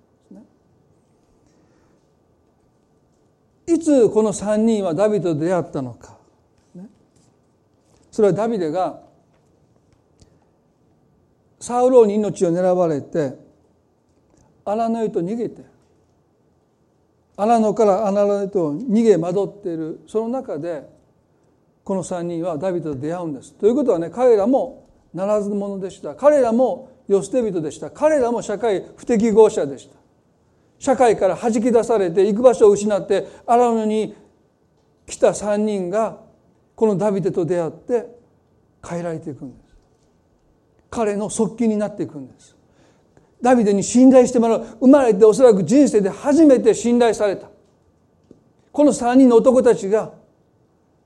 いつこの3人はダビデと出会ったのか。それはダビデがサウル王に命を狙われて、荒野へと逃げて、荒野から荒野へと逃げ惑っている、その中でこの3人はダビデと出会うんです。ということはね、彼らもならず者でした。彼らも世捨て人でした。彼らも社会不適合者でした。社会から弾き出されて、行く場所を失って荒野に来た3人がこのダビデと出会って変えられていくんです。彼の側近になっていくんです。ダビデに信頼してもらう。生まれておそらく人生で初めて信頼されたこの3人の男たちが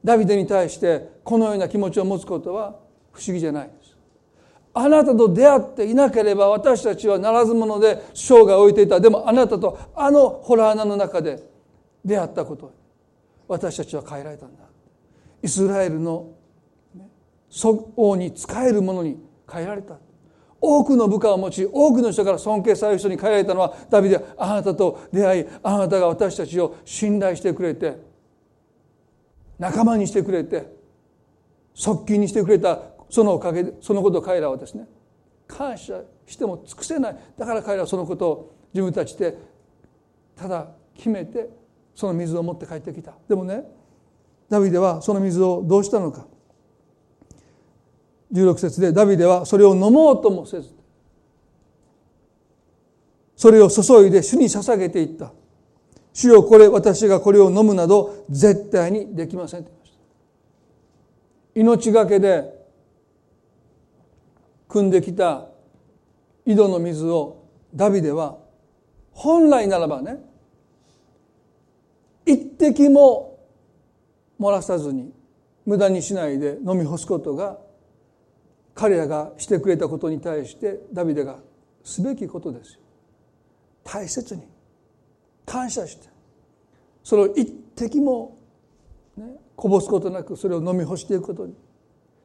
ダビデに対してこのような気持ちを持つことは不思議じゃないです。あなたと出会っていなければ私たちはならず者で生涯を置いていた。でもあなたとあのホラー穴の中で出会ったこと、私たちは変えられたんだ。イスラエルの王に仕える者に変えられた。多くの部下を持ち、多くの人から尊敬される人に変えられたのはダビデ。あなたと出会い、あなたが私たちを信頼してくれて、仲間にしてくれて、側近にしてくれた、そのおかげで、そのことを彼らはですね、感謝しても尽くせない。だから彼らはそのことを自分たちでただ決めて、その水を持って帰ってきた。でもね、ダビデはその水をどうしたのか。16節で、ダビデはそれを飲もうともせず、それを注いで主に捧げていった。主よ、これ私がこれを飲むなど絶対にできませんと言いました。命がけで汲んできた井戸の水をダビデは本来ならばね、一滴も漏らさずに無駄にしないで飲み干すことが、彼らがしてくれたことに対してダビデがすべきことですよ。大切に感謝して、それを一滴も、ね、こぼすことなくそれを飲み干していくことに、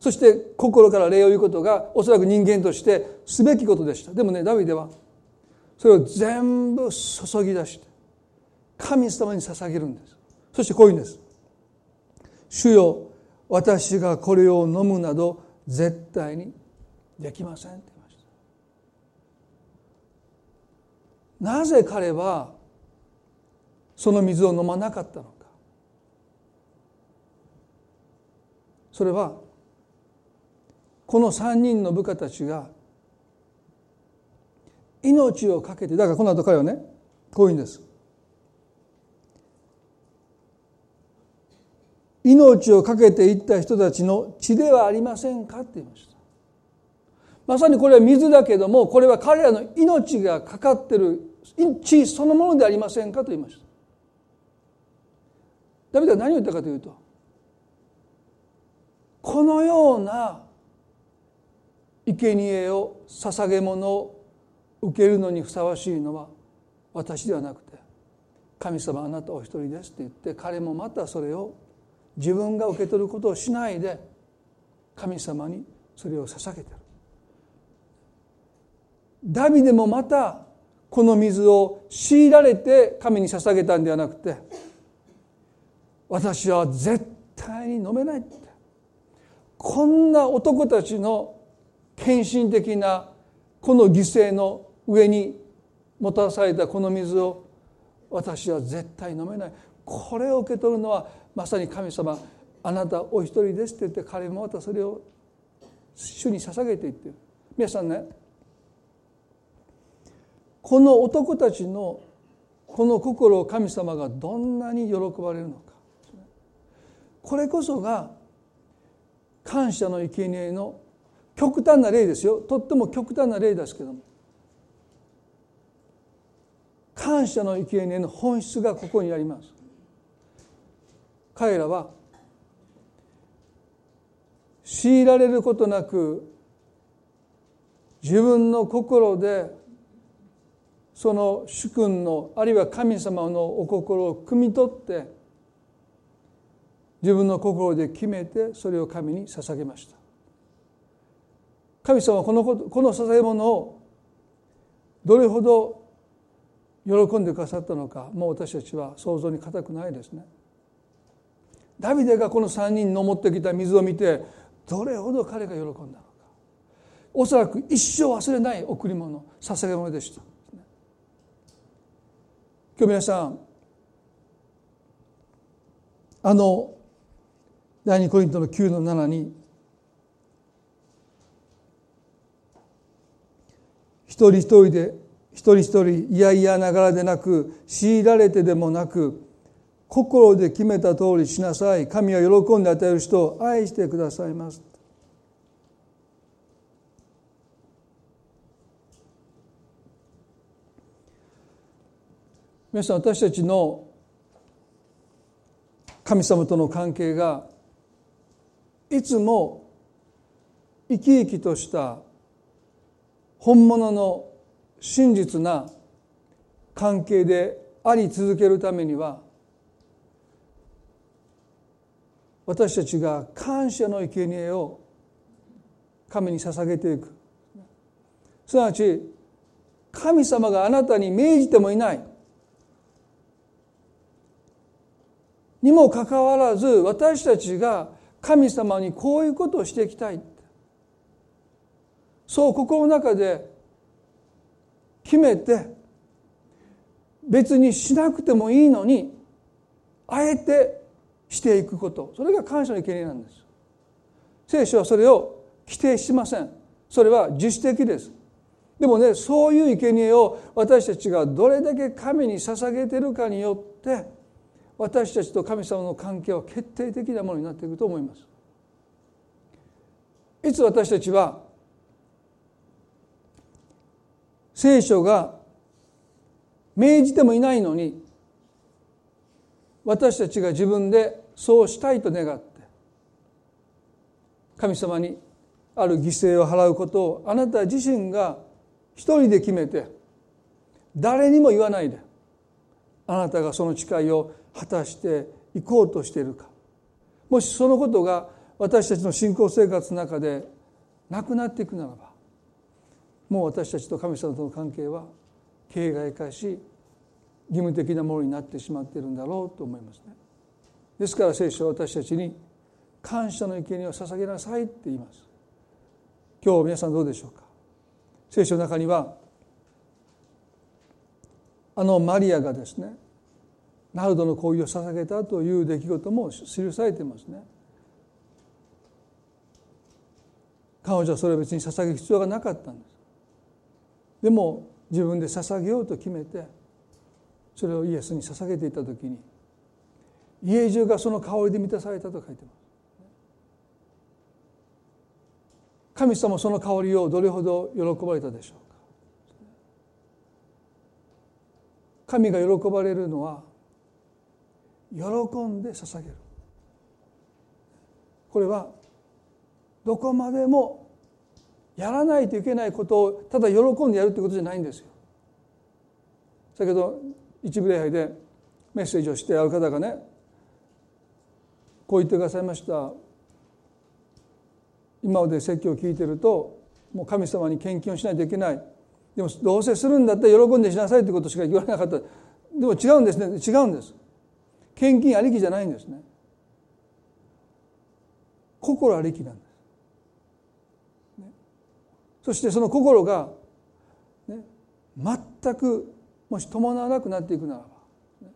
そして心から礼を言うことがおそらく人間としてすべきことでした。でもね、ダビデはそれを全部注ぎ出して神様に捧げるんです。そしてこう言うんです。主よ、私がこれを飲むなど絶対にできませんって言いました。なぜ彼はその水を飲まなかったのか。それはこの3人の部下たちが命をかけて、だからこの後彼はねこういうんです。命をかけていった人たちの血ではありませんかって言いました。まさにこれは水だけども、これは彼らの命がかかっている血そのものでありませんかと言いました。ダビデは何を言ったかというと、このような生贄を捧げ物を受けるのにふさわしいのは私ではなくて神様あなたお一人ですって言って、彼もまたそれを自分が受け取ることをしないで神様にそれを捧げている。ダビデもまたこの水を強いられて神に捧げたんではなくて、私は絶対に飲めないって、こんな男たちの献身的なこの犠牲の上にもたらされたこの水を私は絶対飲めない、これを受け取るのはまさに神様あなたお一人ですって言って、彼もまたそれを主に捧げていってる。皆さんね、この男たちのこの心を神様がどんなに喜ばれるのか、これこそが感謝の生贄の極端な例ですよ。とっても極端な例ですけども、感謝の生贄の本質がここにあります。彼らは強いられることなく自分の心でその主君のあるいは神様のお心を汲み取って自分の心で決めてそれを神に捧げました。神様はこの捧げ物をどれほど喜んでくださったのか、もう私たちは想像に難くないですね。ダビデがこの3人の持ってきた水を見てどれほど彼が喜んだのか、おそらく一生忘れない贈り物、捧げ物でした。今日皆さん、第2コリントの9の7に一人一人いやいやながらでなく強いられてでもなく心で決めた通りしなさい、神は喜んで与える人を愛してくださいます。皆さん、私たちの神様との関係がいつも生き生きとした本物の真実な関係であり続けるためには、私たちが感謝の生贄を神に捧げていく、すなわち神様があなたに命じてもいないにもかかわらず、私たちが神様にこういうことをしていきたい、そう心の中で決めて、別にしなくてもいいのにあえてしていくこと、それが感謝の生贄なんです。聖書はそれを規定しません。それは自主的です。でもね、そういう生贄を私たちがどれだけ神に捧げているかによって、私たちと神様の関係は決定的なものになっていくと思います。いつ私たちは聖書が命じてもいないのに私たちが自分でそうしたいと願って神様にある犠牲を払うことを、あなた自身が一人で決めて誰にも言わないであなたがその誓いを果たしていこうとしているか、もしそのことが私たちの信仰生活の中でなくなっていくならば、もう私たちと神様との関係は形骸化し義務的なものになってしまっているんだろうと思いますね。ですから聖書は私たちに感謝の生贄を捧げなさいって言います。今日皆さんどうでしょうか。聖書の中にはマリアがですねナルドの行為を捧げたという出来事も記されていますね。彼女はそれは別に捧げる必要がなかったんです。でも自分で捧げようと決めて、それをイエスに捧げていた時に家中がその香りで満たされたと書いてます。神様もその香りをどれほど喜ばれたでしょうか。神が喜ばれるのは喜んで捧げる。これはどこまでもやらないといけないことをただ喜んでやるということじゃないんですよ。先ほど一部礼拝でメッセージをしてある方がね、こう言ってくださいました。今まで説教を聞いてるともう神様に献金をしないといけない、でもどうせするんだったら喜んでしなさいということしか言われなかった。でも違うんですね。違うんです。献金ありきじゃないんですね。心ありきなんです。そしてその心が、ね、全くもし伴わなくなっていくならば、ね、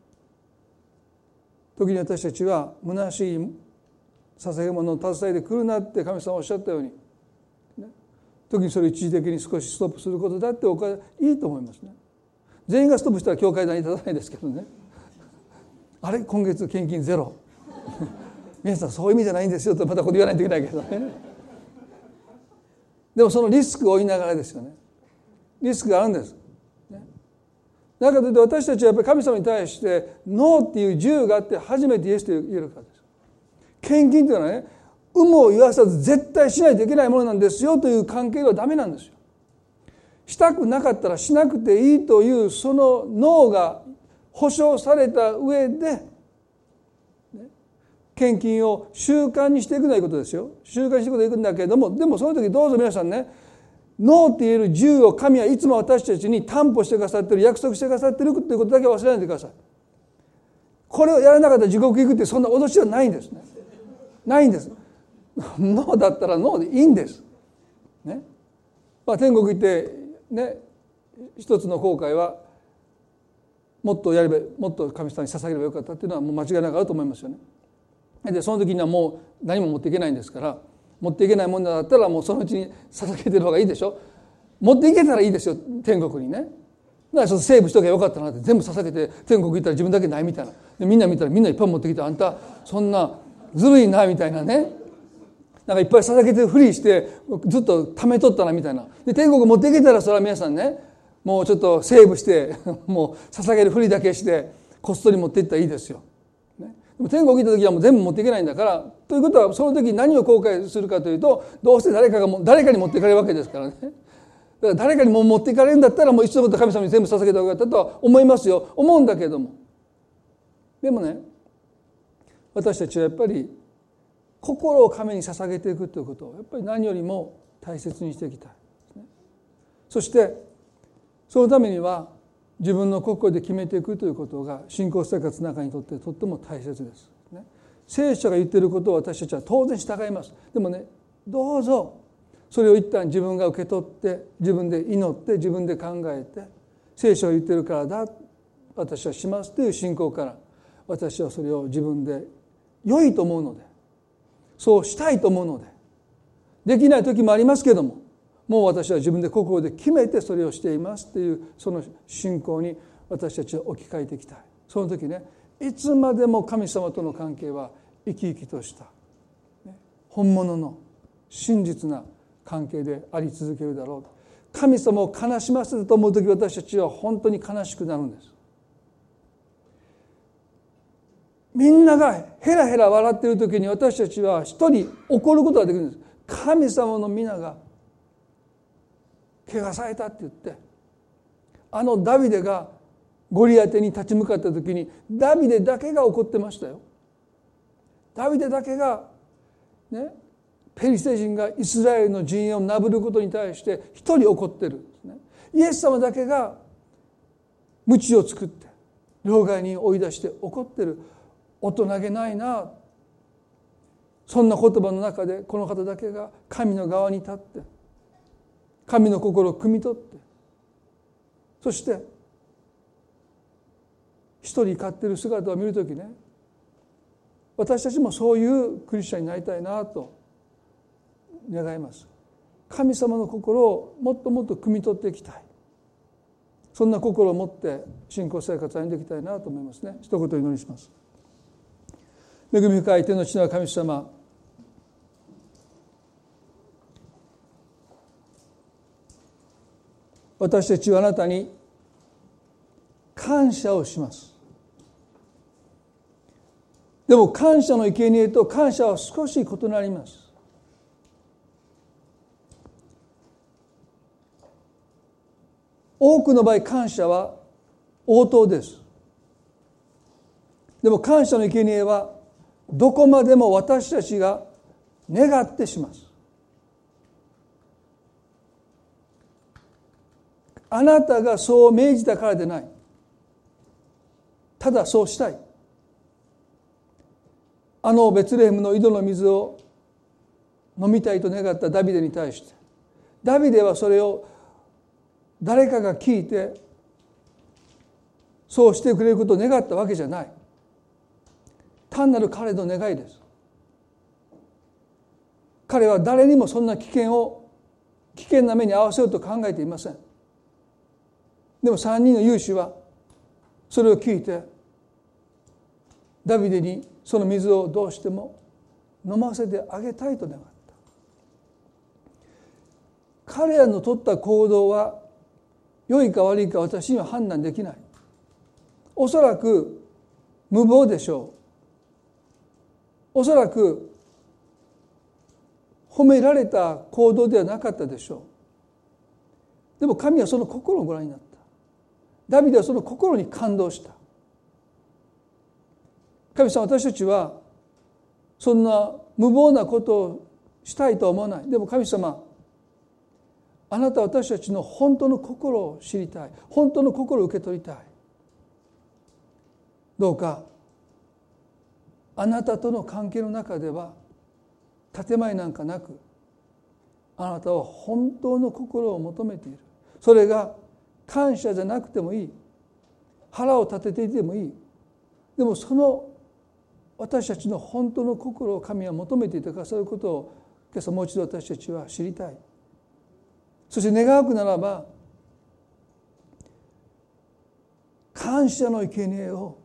時に私たちは虚しい捧げ物を携えてくるなって神様おっしゃったように、ね、時にそれ一時的に少しストップすることだっていいと思いますね。全員がストップしたら教会内に立たないですけどねあれ今月献金ゼロ皆さんそういう意味じゃないんですよとまたここで言わないといけないけどねでもそのリスクを負いながらですよね。リスクがあるんです。だからといって私たちはやっぱり神様に対してノーっていう自由があって初めてイエスと言えるからです。献金というのはね、有無を言わさず絶対しないといけないものなんですよという関係はダメなんですよ。したくなかったらしなくていいというそのノーが保証された上で、献金を習慣にしていくのはいいことですよ。習慣にしていくのはいいんだけれども、でもその時どうぞ皆さんね、ノーって言える自由を神はいつも私たちに担保してくださっている、約束してくださっているということだけは忘れないでください。これをやらなかったら地獄行くってそんな脅しはないんですね。ないんです。ノーだったらノーでいいんです。ね。まあ天国行ってね、一つの後悔はもっとやれば、もっと神様に捧げればよかったっていうのはもう間違いなくあると思いますよね。でその時にはもう何も持っていけないんですから、持っていけないもんだったらもうそのうちに捧げてる方がいいでしょ。持っていけたらいいですよ天国にね。だからそのセーブしとけばよかったなって全部捧げて天国行ったら自分だけないみたいな、でみんな見たらみんないっぱい持ってきてあんたそんなずるいなみたいなね、なんかいっぱい捧げてフリーしてずっと貯めとったなみたいな。で天国持っていけたらそれは皆さんね、もうちょっとセーブしてもう捧げるフリーだけしてこっそり持っていったらいいですよ。天国行った時はもう全部持っていけないんだから、ということはその時何を後悔するかというと、どうせ誰かに持っていかれるわけですからね。だから誰かにも持っていかれるんだったらもう一度も神様に全部捧げた方がよかったとは思いますよ、思うんだけども、でもね、私たちはやっぱり心を神に捧げていくということをやっぱり何よりも大切にしていきたいですね。そしてそのためには自分の心で決めていくということが信仰生活の中にとってとっても大切です、ね、聖書が言っていることを私たちは当然従います。でもね、どうぞそれを一旦自分が受け取って自分で祈って自分で考えて、聖書が言っているからだ私はしますという信仰から、私はそれを自分で良いと思うので、そうしたいと思うので、できない時もありますけども、もう私は自分で心で決めてそれをしていますというその信仰に私たちを置き換えていきたい。その時ね、いつまでも神様との関係は生き生きとした本物の真実な関係であり続けるだろう。神様を悲しませたと思う時、私たちは本当に悲しくなるんです。みんながヘラヘラ笑っている時に私たちは一人怒ることができるんです。神様の皆が汚されたって言って、あのダビデがゴリアテに立ち向かった時にダビデだけが怒ってましたよ。ダビデだけがね、ペリシテ人がイスラエルの陣営をなぶることに対して一人怒ってるんですね。イエス様だけが鞭を作って両替人を追い出して怒ってる。大人げないな、そんな言葉の中でこの方だけが神の側に立って神の心を汲み取って、そして一人勝っている姿を見るときね、私たちもそういうクリスチャンになりたいなと願います。神様の心をもっともっと汲み取っていきたい。そんな心を持って信仰生活を歩んでいきたいなと思いますね。一言お祈りします。恵み深い天の父の神様、私たちはあなたに感謝をします。でも感謝の生贄と感謝は少し異なります。多くの場合感謝は応答です。でも感謝の生贄はどこまでも私たちが願ってします。あなたがそう命じたからでない、ただそうしたい。あのベツレヘムの井戸の水を飲みたいと願ったダビデに対して、ダビデはそれを誰かが聞いてそうしてくれることを願ったわけじゃない。単なる彼の願いです。彼は誰にもそんな危険な目に遭わせようと考えていません。でも3人の勇士はそれを聞いてダビデにその水をどうしても飲ませてあげたいと願った。彼らの取った行動は良いか悪いか私には判断できない。おそらく無謀でしょう。おそらく褒められた行動ではなかったでしょう。でも神はその心をご覧になった。ダビデはその心に感動した。神様、私たちはそんな無謀なことをしたいとは思わない。でも神様、あなたは私たちの本当の心を知りたい。本当の心を受け取りたい。どうかあなたとの関係の中では建前なんかなく、あなたは本当の心を求めている。それが感謝じゃなくてもいい。腹を立てていてもいい。でもその私たちの本当の心を神は求めていてくださることを今朝もう一度私たちは知りたい。そして願うくならば感謝の生贄を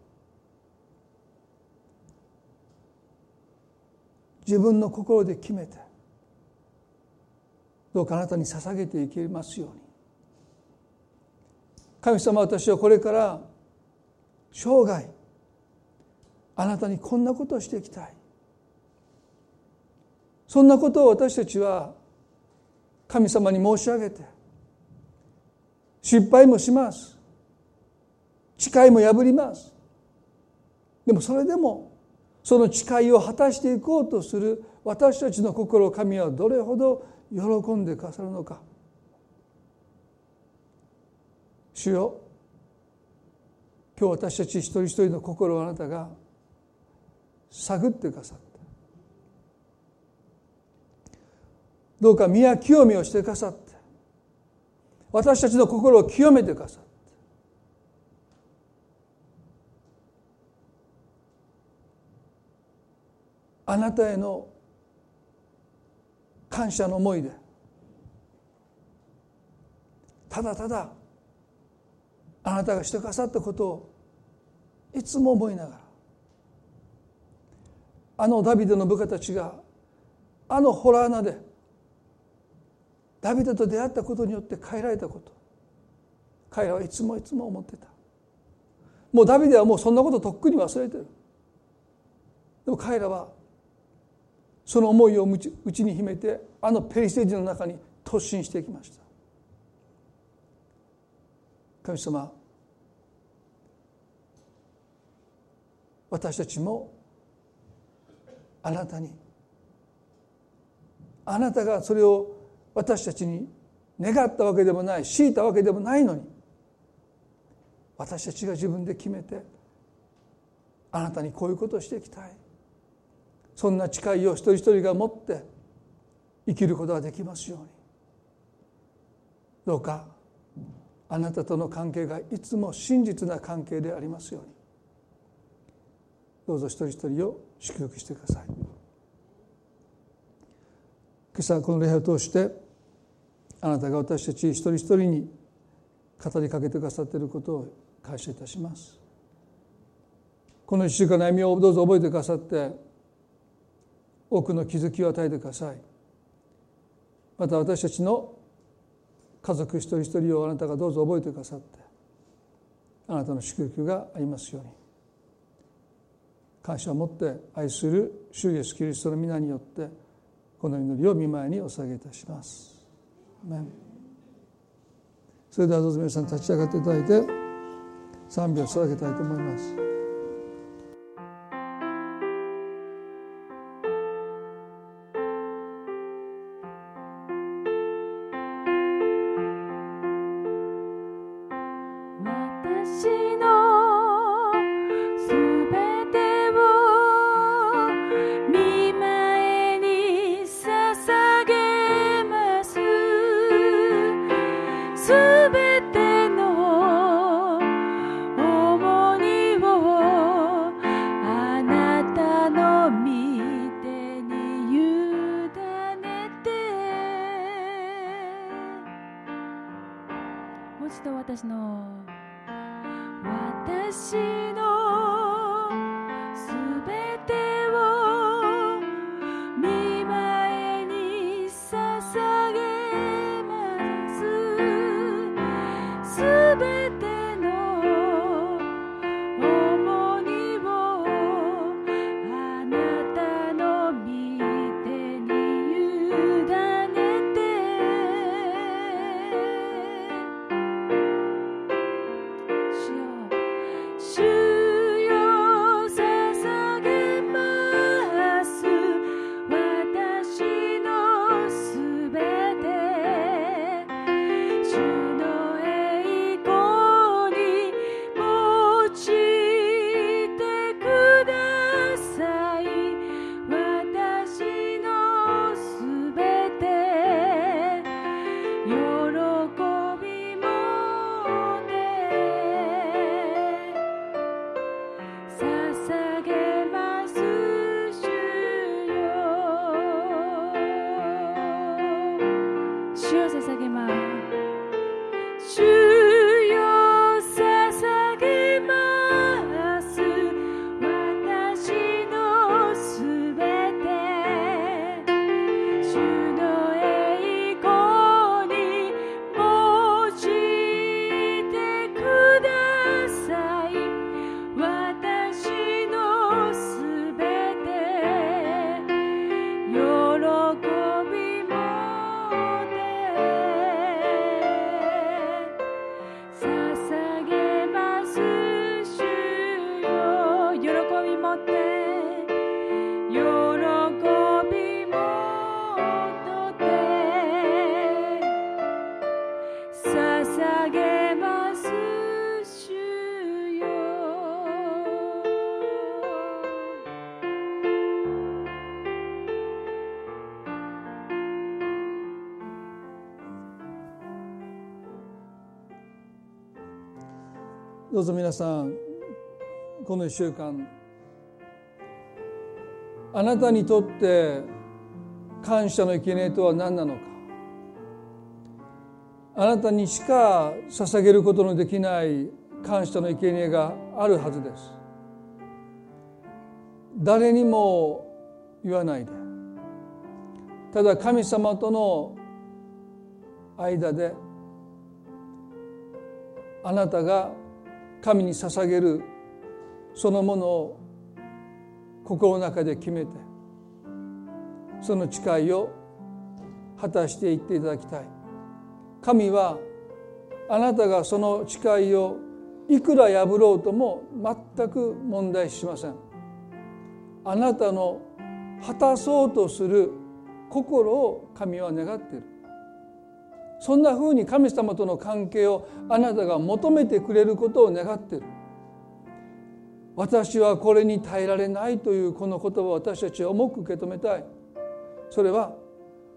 自分の心で決めて、どうかあなたに捧げていけますように。神様、私はこれから生涯あなたにこんなことをしていきたい。そんなことを私たちは神様に申し上げて、失敗もします、誓いも破ります。でもそれでもその誓いを果たしていこうとする私たちの心を神はどれほど喜んでくださるのか。主よ、今日私たち一人一人の心をあなたが探ってくださった。どうか身や清めをしてくださって、私たちの心を清めてくださって、あなたへの感謝の思いで、ただただあなたがしてくださったことをいつも思いながら、あのダビデの部下たちがあの洞穴でダビデと出会ったことによって変えられたこと、彼らはいつもいつも思ってた。もうダビデはもうそんなこととっくに忘れてる。でも彼らはその思いを内に秘めて、あのペリシテ人の中に突進していきました。神様、私たちもあなたに、あなたがそれを私たちに願ったわけでもない、強いたわけでもないのに、私たちが自分で決めて、あなたにこういうことをしていきたい。そんな誓いを一人一人が持って生きることができますように。どうかあなたとの関係がいつも真実な関係でありますように。どうぞ一人一人を祝福してください。今朝この礼拝を通して、あなたが私たち一人一人に語りかけてくださっていることを感謝いたします。この1週間の歩みをどうぞ覚えてくださって、多くの気づきを与えてください。また私たちの家族一人一人をあなたがどうぞ覚えてくださって、あなたの祝福がありますように。感謝を持って愛する主イエスキリストの皆によってこの祈りを御前にお捧げいたします。アメン。それではどうぞ皆さん立ち上がっていただいて賛美を捧げたいと思います。どうぞ皆さん、この1週間あなたにとって感謝の生贄とは何なのか、あなたにしか捧げることのできない感謝の生贄があるはずです。誰にも言わないで、ただ神様との間であなたが神に捧げるそのものを心の中で決めて、その誓いを果たしていっていただきたい。神はあなたがその誓いをいくら破ろうとも全く問題しません。あなたの果たそうとする心を神は願っている。そんなふうに神様との関係をあなたが求めてくれることを願っている。私はこれに耐えられないというこの言葉を私たちは重く受け止めたい。それは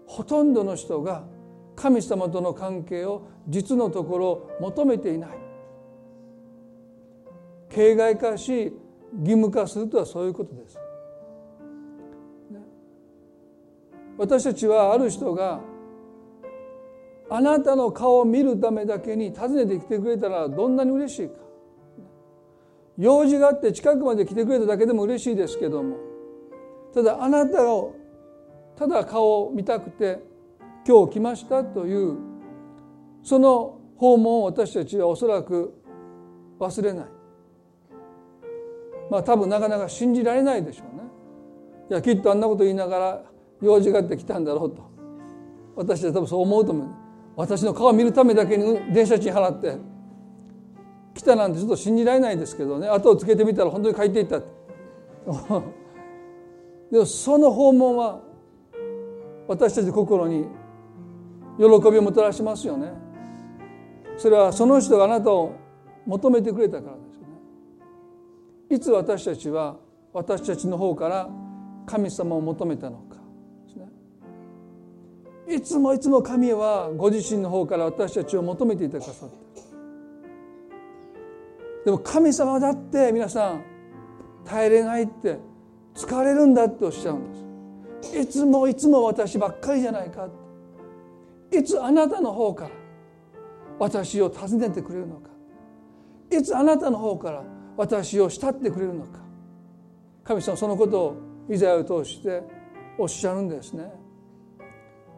ほとんどの人が神様との関係を実のところ求めていない。形骸化し義務化するとはそういうことです。私たちはある人があなたの顔を見るためだけに訪ねてきてくれたらどんなに嬉しいか。用事があって近くまで来てくれただけでも嬉しいですけども、ただあなたをただ顔を見たくて今日来ましたという、その訪問を私たちはおそらく忘れない。まあ多分なかなか信じられないでしょうね。いやきっとあんなこと言いながら用事があって来たんだろうと私たちは多分そう思うと思う。私の顔を見るためだけに電車賃払って来たなんてちょっと信じられないですけどね。後をつけてみたら本当に帰っていったでもその訪問は私たちの心に喜びをもたらしますよね。それはその人があなたを求めてくれたからですよね。いつ私たちは私たちの方から神様を求めたのかですね。いつもいつも神はご自身の方から私たちを求めていてくださってる。でも神様だって皆さん耐えれないって疲れるんだっておっしゃるんです。いつもいつも私ばっかりじゃないか。いつあなたの方から私を訪ねてくれるのか。いつあなたの方から私を慕ってくれるのか。神様そのことをイザヤを通しておっしゃるんですね。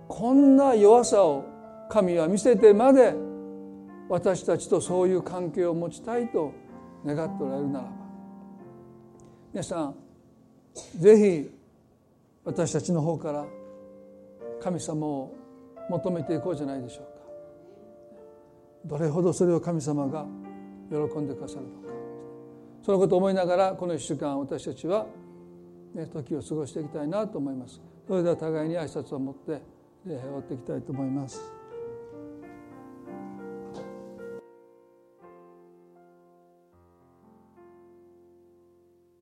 こんな弱さを神は見せてまで私たちとそういう関係を持ちたいと願っておられるならば、皆さんぜひ私たちの方から神様を求めていこうじゃないでしょうか。どれほどそれを神様が喜んでくださるのか、そのことを思いながらこの1週間私たちは、ね、時を過ごしていきたいなと思います。それでは互いに挨拶を持って礼拝を終わっていきたいと思います。